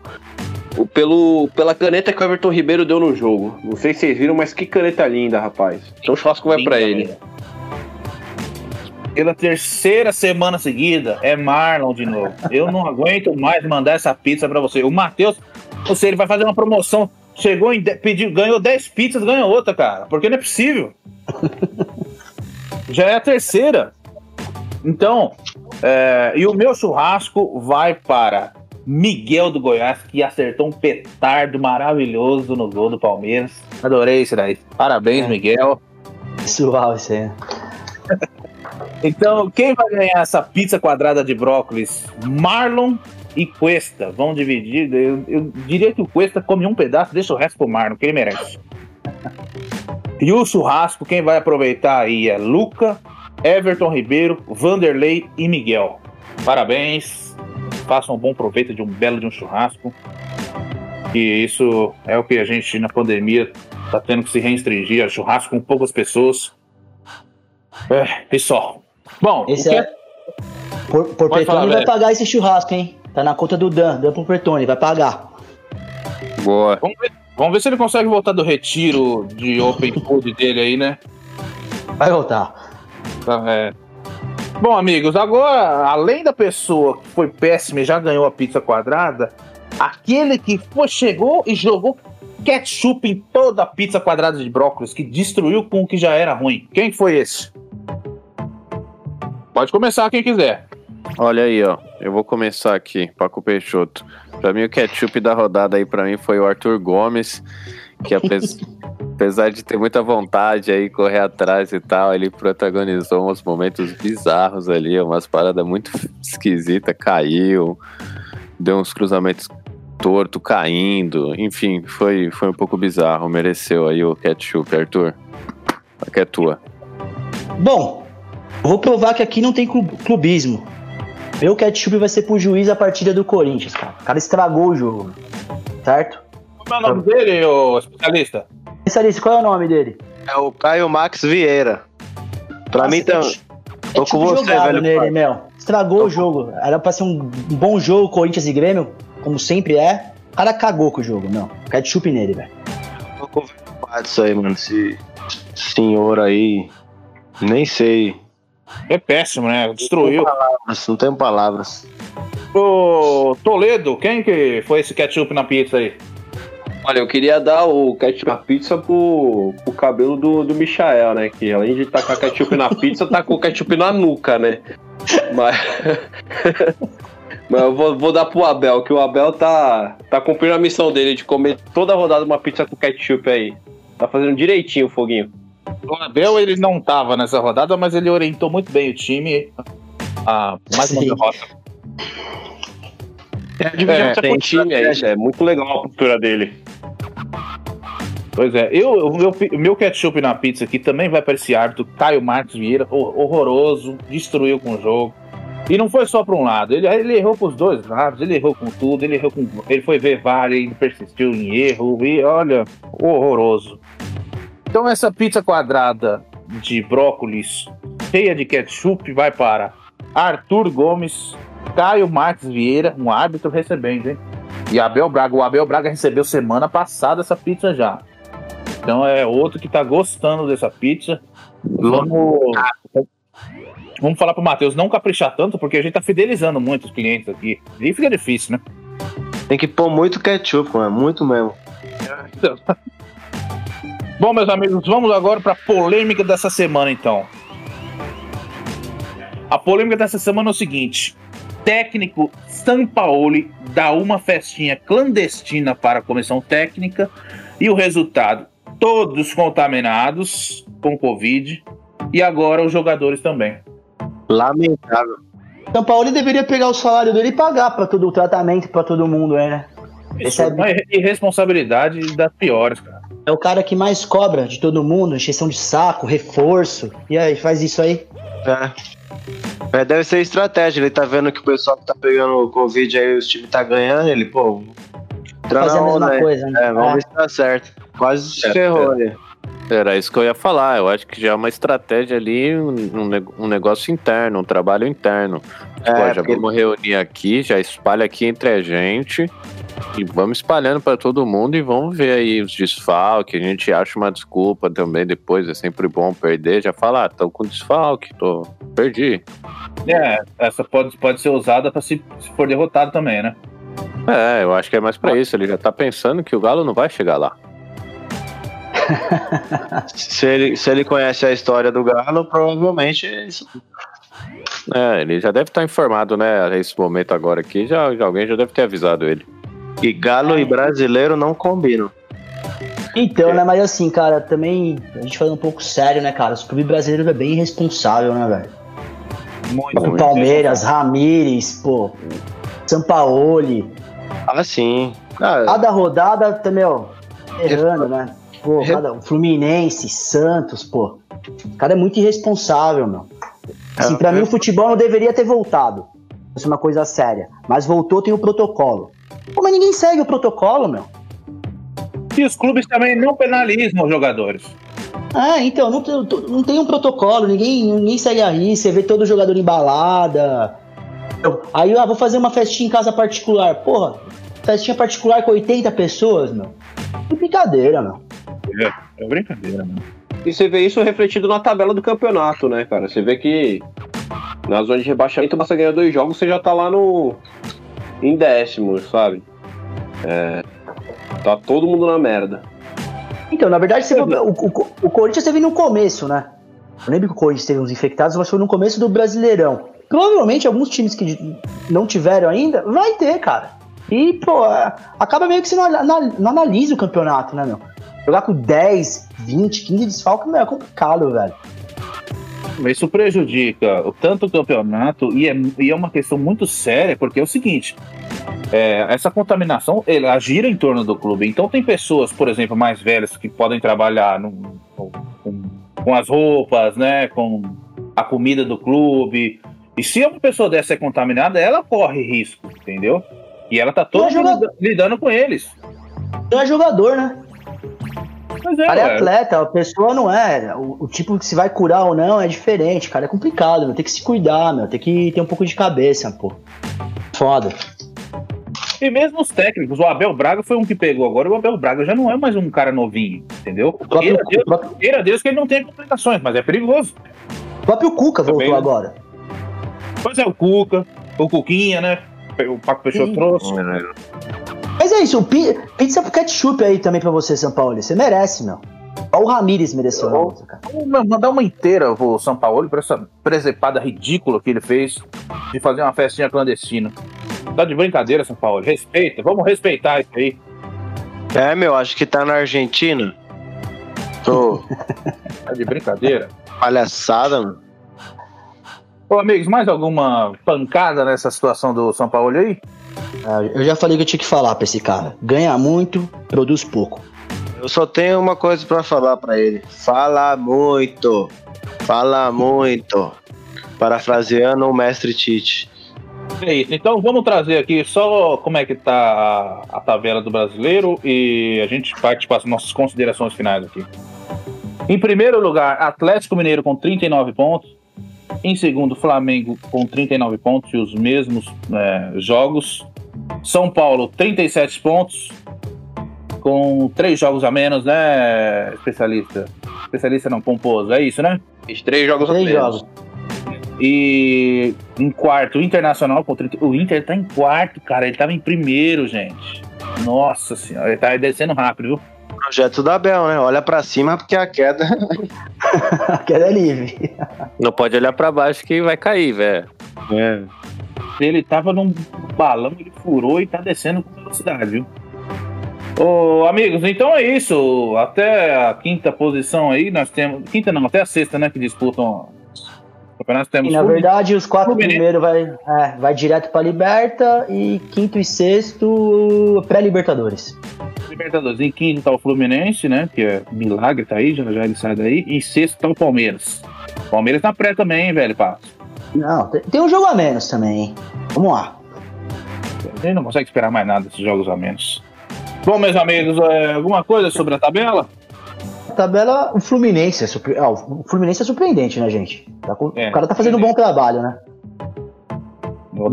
Pela caneta que o Everton Ribeiro deu no jogo. Não sei se vocês viram, mas que caneta linda, rapaz. Então o churrasco vai pra ele. Pela terceira semana seguida, é Marlon de novo. Eu não aguento mais mandar essa pizza pra você. O Matheus, não sei, ele vai fazer uma promoção. Chegou, pediu, ganhou 10 pizzas, ganhou outra, cara. Porque não é possível. Já é a terceira. Então, e o meu churrasco vai para Miguel do Goiás, que acertou um petardo maravilhoso no gol do Palmeiras. Adorei isso daí. Parabéns, Miguel. Suave isso aí. Então, quem vai ganhar essa pizza quadrada de brócolis? Marlon e Cuesta. Vão dividir. Eu diria que o Cuesta come um pedaço, deixa o resto pro Marlon, que ele merece. E o churrasco, quem vai aproveitar aí é Luca, Everton Ribeiro, Vanderlei e Miguel. Parabéns. Façam um bom proveito de um belo de um churrasco. E isso é o que a gente, na pandemia, tá tendo que se restringir a churrasco com poucas pessoas. Pessoal. Bom, esse o que... Por Pertone vai pagar esse churrasco, hein? Tá na conta do Dan pro Pertone, vai pagar. Boa. Vamos ver se ele consegue voltar do retiro de Open Food dele aí, né? Vai voltar. Bom, amigos, agora, além da pessoa que foi péssima e já ganhou a pizza quadrada, aquele que chegou e jogou ketchup em toda a pizza quadrada de brócolis, que destruiu com o que já era ruim. Quem foi esse? Pode começar quem quiser. Olha aí, ó. Eu vou começar aqui, Paco Peixoto. Pra mim, o ketchup da rodada aí pra mim foi o Arthur Gomes, que apesar de ter muita vontade aí, correr atrás e tal, ele protagonizou uns momentos bizarros ali, umas paradas muito esquisitas, caiu, deu uns cruzamentos torto, caindo, enfim, foi um pouco bizarro, mereceu aí o ketchup, Arthur. Aqui é tua. Bom, vou provar que aqui não tem clubismo. Meu ketchup vai ser pro juiz a partida do Corinthians, cara. O cara estragou o jogo, certo? Qual é o nome dele, ô especialista? Especialista, qual é o nome dele? É o Caio Max Vieira. Pra mim também. Tô com você, velho. Nele, meu. Estragou o jogo. Era pra ser um bom jogo, Corinthians e Grêmio, como sempre é. O cara cagou com o jogo, não. Ketchup nele, velho. Tô convencido disso aí, mano. Esse senhor aí, nem sei. É péssimo, né? Destruiu. Não tenho palavras. Ô, Toledo, quem que foi esse ketchup na pizza aí? Olha, eu queria dar o ketchup na pizza pro cabelo do Michael, né? Que além de tacar ketchup na pizza, tacou ketchup na nuca, né? Mas... Mas eu vou dar pro Abel, que o Abel tá cumprindo a missão dele de comer toda a rodada uma pizza com ketchup aí. Tá fazendo direitinho o foguinho. O Abel, ele não tava nessa rodada, mas ele orientou muito bem o time a mais uma derrota. Tem time aí, é muito legal a postura dele. Pois é, o meu ketchup na pizza aqui também vai para esse árbitro, Caio Max Vieira, horroroso, destruiu com o jogo. E não foi só para um lado, ele errou para os dois lados, ele errou com tudo, ele foi ver VAR, ele persistiu em erro, e olha, horroroso. Então essa pizza quadrada de brócolis, cheia de ketchup, vai para Arthur Gomes, Caio Max Vieira, um árbitro recebendo, hein? E Abel Braga, o Abel Braga recebeu semana passada essa pizza já. Então é outro que tá gostando dessa pizza. Vamos falar pro Matheus não caprichar tanto, porque a gente tá fidelizando muito os clientes aqui. E fica difícil, né? Tem que pôr muito ketchup, mano. Muito mesmo. Então. Bom, meus amigos, vamos agora pra polêmica dessa semana, então. A polêmica dessa semana é o seguinte. Técnico Sampaoli dá uma festinha clandestina para a comissão técnica e o resultado, todos contaminados com Covid e agora os jogadores também. Lamentável. Sampaoli deveria pegar o salário dele e pagar para todo o tratamento, para todo mundo, né? Isso é uma irresponsabilidade das piores, cara. É o cara que mais cobra de todo mundo, encheção de saco, reforço, e aí faz isso aí? É, deve ser estratégia. Ele tá vendo que o pessoal que tá pegando o Covid aí, os times tá ganhando, ele, pô, entra na onda aí. Coisa, né? Vamos ver se tá certo. Quase se ferrou ali. Era isso que eu ia falar. Eu acho que já é uma estratégia ali, um negócio interno, um trabalho interno. Pô, já vamos reunir aqui, já espalha aqui entre a gente e vamos espalhando pra todo mundo e vamos ver aí os desfalques. A gente acha uma desculpa também depois, é sempre bom perder. Já fala, tô com desfalque, perdi. É, essa pode ser usada pra se for derrotado também, né? É, eu acho que é mais pra isso. Ele já tá pensando que o Galo não vai chegar lá. Se ele conhece a história do Galo, provavelmente isso. Ele já deve estar informado, né? Nesse momento agora aqui, alguém já deve ter avisado ele. E Galo e brasileiro não combinam. Então, né? Mas assim, cara, também a gente falando um pouco sério, né, cara? Os clubes brasileiros é bem irresponsável, né, velho? Muito Palmeiras, Ramírez, pô, Sampaoli. Ah, sim. Cada rodada também, ó, errando, né? Pô, Fluminense, Santos, pô. O cara é muito irresponsável, meu. Assim, pra mim o futebol não deveria ter voltado. Isso é uma coisa séria. Mas voltou, tem o protocolo. Pô, mas ninguém segue o protocolo, meu. E os clubes também não penalizam os jogadores. Ah, então, não tem um protocolo, ninguém segue aí. Você vê todo jogador em balada. Aí, vou fazer uma festinha em casa particular. Porra, festinha particular com 80 pessoas, meu. Que brincadeira, meu. É brincadeira, né? E você vê isso refletido na tabela do campeonato, né, cara? Você vê que na zona de rebaixamento basta ganhar 2 jogos, você já tá lá em 10º, sabe? Tá todo mundo na merda. Então, na verdade, o Corinthians teve no começo, né? Eu lembro que o Corinthians teve uns infectados, mas foi no começo do Brasileirão. Provavelmente alguns times que não tiveram ainda, vai ter, cara. E, pô, acaba meio que você não analisa o campeonato, né, meu? Jogar com 10, 20, 15 desfalques é complicado, velho. Isso prejudica tanto o campeonato e é uma questão muito séria, porque é o seguinte, essa contaminação ela gira em torno do clube. Então tem pessoas, por exemplo, mais velhas que podem trabalhar com as roupas, né, com a comida do clube. E se uma pessoa dessa é contaminada, ela corre risco, entendeu? E ela tá toda lidando com eles. Não é jogador, né? Mas o cara é atleta, a pessoa não é. O tipo que se vai curar ou não é diferente, cara. É complicado, meu. Tem que se cuidar, meu. Tem que ter um pouco de cabeça, pô. Foda. E mesmo os técnicos, o Abel Braga foi um que pegou agora. O Abel Braga já não é mais um cara novinho, entendeu? Queira Deus que ele não tenha complicações, mas é perigoso. O próprio Cuca também voltou agora. Pois é, o Cuca, o Cuquinha, né? O Pacu Peixoto trouxe. Mas é isso, pizza ketchup aí também pra você, Sampaoli. Você merece, meu. Olha o Ramírez mereceu. Vou mandar uma inteira pro Sampaoli por essa presepada ridícula que ele fez de fazer uma festinha clandestina. Tá de brincadeira, Sampaoli. Respeita, vamos respeitar isso aí. Meu, acho que tá na Argentina. Tá de brincadeira. Palhaçada, mano. Ô, amigos, mais alguma pancada nessa situação do Sampaoli aí? Eu já falei que eu tinha que falar pra esse cara. Ganha muito, produz pouco. Eu só tenho uma coisa pra falar pra ele. Fala muito. Fala muito. Parafraseando o mestre Tite. É isso. Então vamos trazer aqui só como é que tá a tabela do brasileiro e a gente parte para as nossas considerações finais aqui. Em primeiro lugar, Atlético Mineiro com 39 pontos. Em segundo, Flamengo com 39 pontos e os mesmos jogos. São Paulo, 37 pontos. Com 3 jogos a menos, né, especialista? Especialista não, pomposo, é isso, né? 3 jogos a menos. E em quarto, o Internacional com 30. O Inter tá em quarto, cara. Ele tava em primeiro, gente. Nossa senhora, ele tá descendo rápido, viu? Projeto da Bel, né? Olha pra cima porque a queda... a queda é livre. Não pode olhar pra baixo que vai cair, velho. É. Ele tava num balão, ele furou e tá descendo com velocidade, viu? Ô, amigos, então é isso. Até a quinta posição aí, nós temos... Quinta não, até a sexta, né? Que disputam... Nós temos e, na verdade, os 4 primeiros vai direto pra Liberta e quinto e sexto pré-Libertadores. Libertadores. Em quinto tá o Fluminense, né? Que é milagre, tá aí, já ele sai daí. E em sexto tá o Palmeiras. Palmeiras na pré também, hein, velho, Pato? Não, tem um jogo a menos também, hein? Vamos lá. A gente não consegue esperar mais nada desses jogos a menos. Bom, meus amigos, alguma coisa sobre a tabela? A tabela, o Fluminense é surpreendente, né, gente? O cara tá fazendo um bom trabalho, né?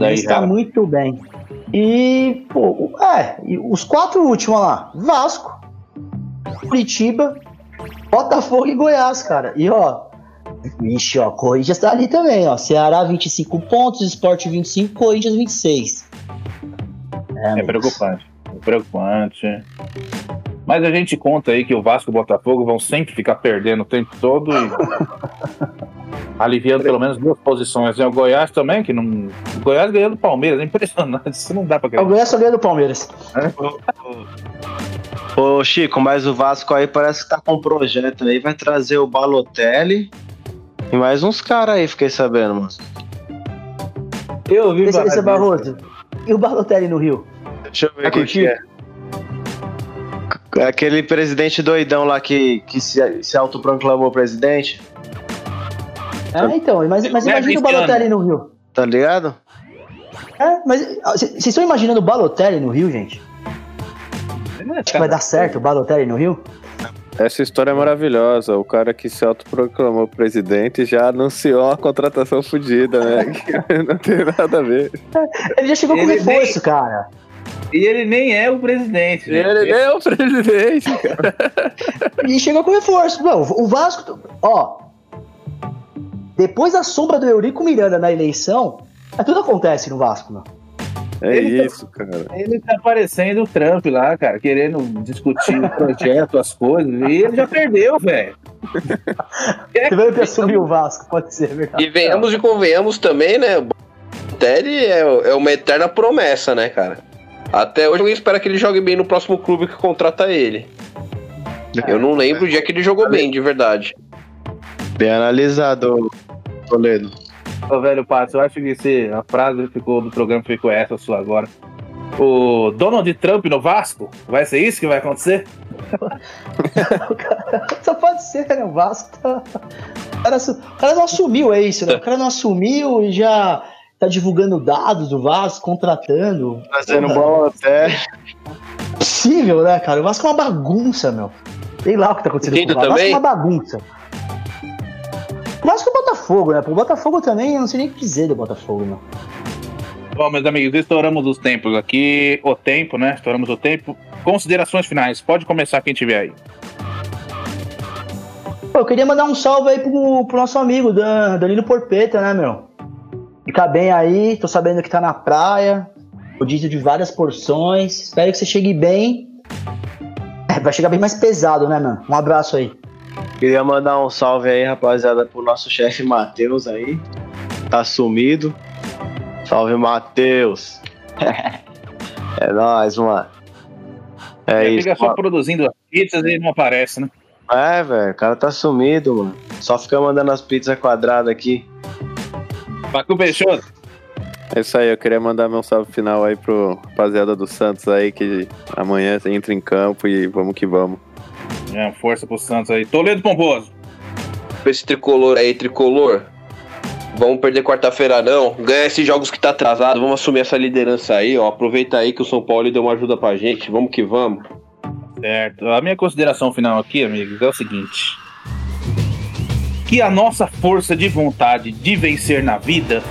Ele está muito bem. E, pô, os 4 últimos lá: Vasco, Curitiba, Botafogo e Goiás, cara. E, ó, vixe, ó, Corinthians tá ali também, ó. Ceará 25 pontos, Sport 25, Corinthians 26. É preocupante. Preocupante. Mas a gente conta aí que o Vasco e o Botafogo vão sempre ficar perdendo o tempo todo e aliviando pelo menos 2 posições. E o Goiás também, que não. O Goiás ganhou do Palmeiras, é impressionante. Isso não dá pra ganhar. O Goiás só ganhou do Palmeiras. Ô, Chico, mas o Vasco aí parece que tá com um projeto aí. Vai trazer o Balotelli e mais uns caras aí, fiquei sabendo, mano. Eu vi esse Barroso. E o Balotelli no Rio? Deixa eu ver aqui. É aquele presidente doidão lá que se autoproclamou presidente. Ah, então, mas imagina o Balotelli no Rio. Tá ligado? É, mas vocês estão imaginando o Balotelli no Rio, gente? Vai dar certo o Balotelli no Rio? Essa história é maravilhosa. O cara que se autoproclamou presidente já anunciou a contratação fodida, né? Que não tem nada a ver. Ele já chegou com reforço, cara. E ele nem é o presidente. Ele nem é o presidente, cara. E chegou com reforço. Não, o Vasco, ó, depois da sombra do Eurico Miranda na eleição, tudo acontece no Vasco, mano. É ele isso, cara. Ele tá parecendo o Trump lá, cara, querendo discutir o projeto, as coisas, e ele já perdeu, velho. Você veio pra assumir o Vasco, pode ser, verdade. E venhamos e convenhamos também, né? O Balotelli é uma eterna promessa, né, cara? Até hoje alguém espera que ele jogue bem no próximo clube que contrata ele. Eu não lembro o dia que ele jogou bem, de verdade. Bem analisado, Toledo. Ô, velho Pato, eu acho que a frase do programa ficou essa sua agora. O Donald Trump no Vasco? Vai ser isso que vai acontecer? Só pode ser, né? O Vasco tá... O cara não assumiu, é isso, né? O cara não assumiu e já... Tá divulgando dados do Vasco, contratando. Fazendo bola até. É possível, né, cara? O Vasco é uma bagunça, meu. Sei lá o que tá acontecendo com o Vasco. O Vasco é uma bagunça. O Vasco é o Botafogo, né? O Botafogo também, eu não sei nem o que dizer do Botafogo, não. Bom, meus amigos, estouramos os tempos aqui. O tempo, né? Estouramos o tempo. Considerações finais. Pode começar quem tiver aí. Pô, eu queria mandar um salve aí pro nosso amigo, Danilo Porpeta, né, meu? Fica bem aí, tô sabendo que tá na praia, rodízio de várias porções, espero que você chegue bem. Vai chegar bem mais pesado, né, mano? Um abraço aí. Queria mandar um salve aí, rapaziada, pro nosso chefe Matheus aí, tá sumido. Salve, Matheus. É nóis, mano. É isso, fica só produzindo as pizzas e não aparece, né? É, velho, o cara tá sumido, mano. Só fica mandando as pizzas quadradas aqui. Pacu Peixoto. É isso aí, eu queria mandar meu salve final aí pro rapaziada do Santos aí, que amanhã entra em campo e vamos que vamos. É, força pro Santos aí. Toledo Pomposo. Esse tricolor aí, tricolor. Vamos perder quarta-feira não. Ganha esses jogos que tá atrasado. Vamos assumir essa liderança aí, ó. Aproveita aí que o São Paulo deu uma ajuda pra gente. Vamos que vamos. Certo. A minha consideração final aqui, amigos, é o seguinte. Que a nossa força de vontade de vencer na vida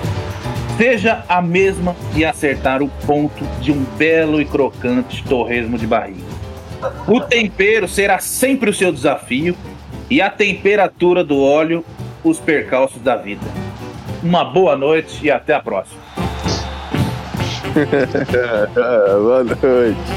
seja a mesma de acertar o ponto de um belo e crocante torresmo de barriga. O tempero será sempre o seu desafio e a temperatura do óleo os percalços da vida. Uma boa noite e até a próxima. Boa noite.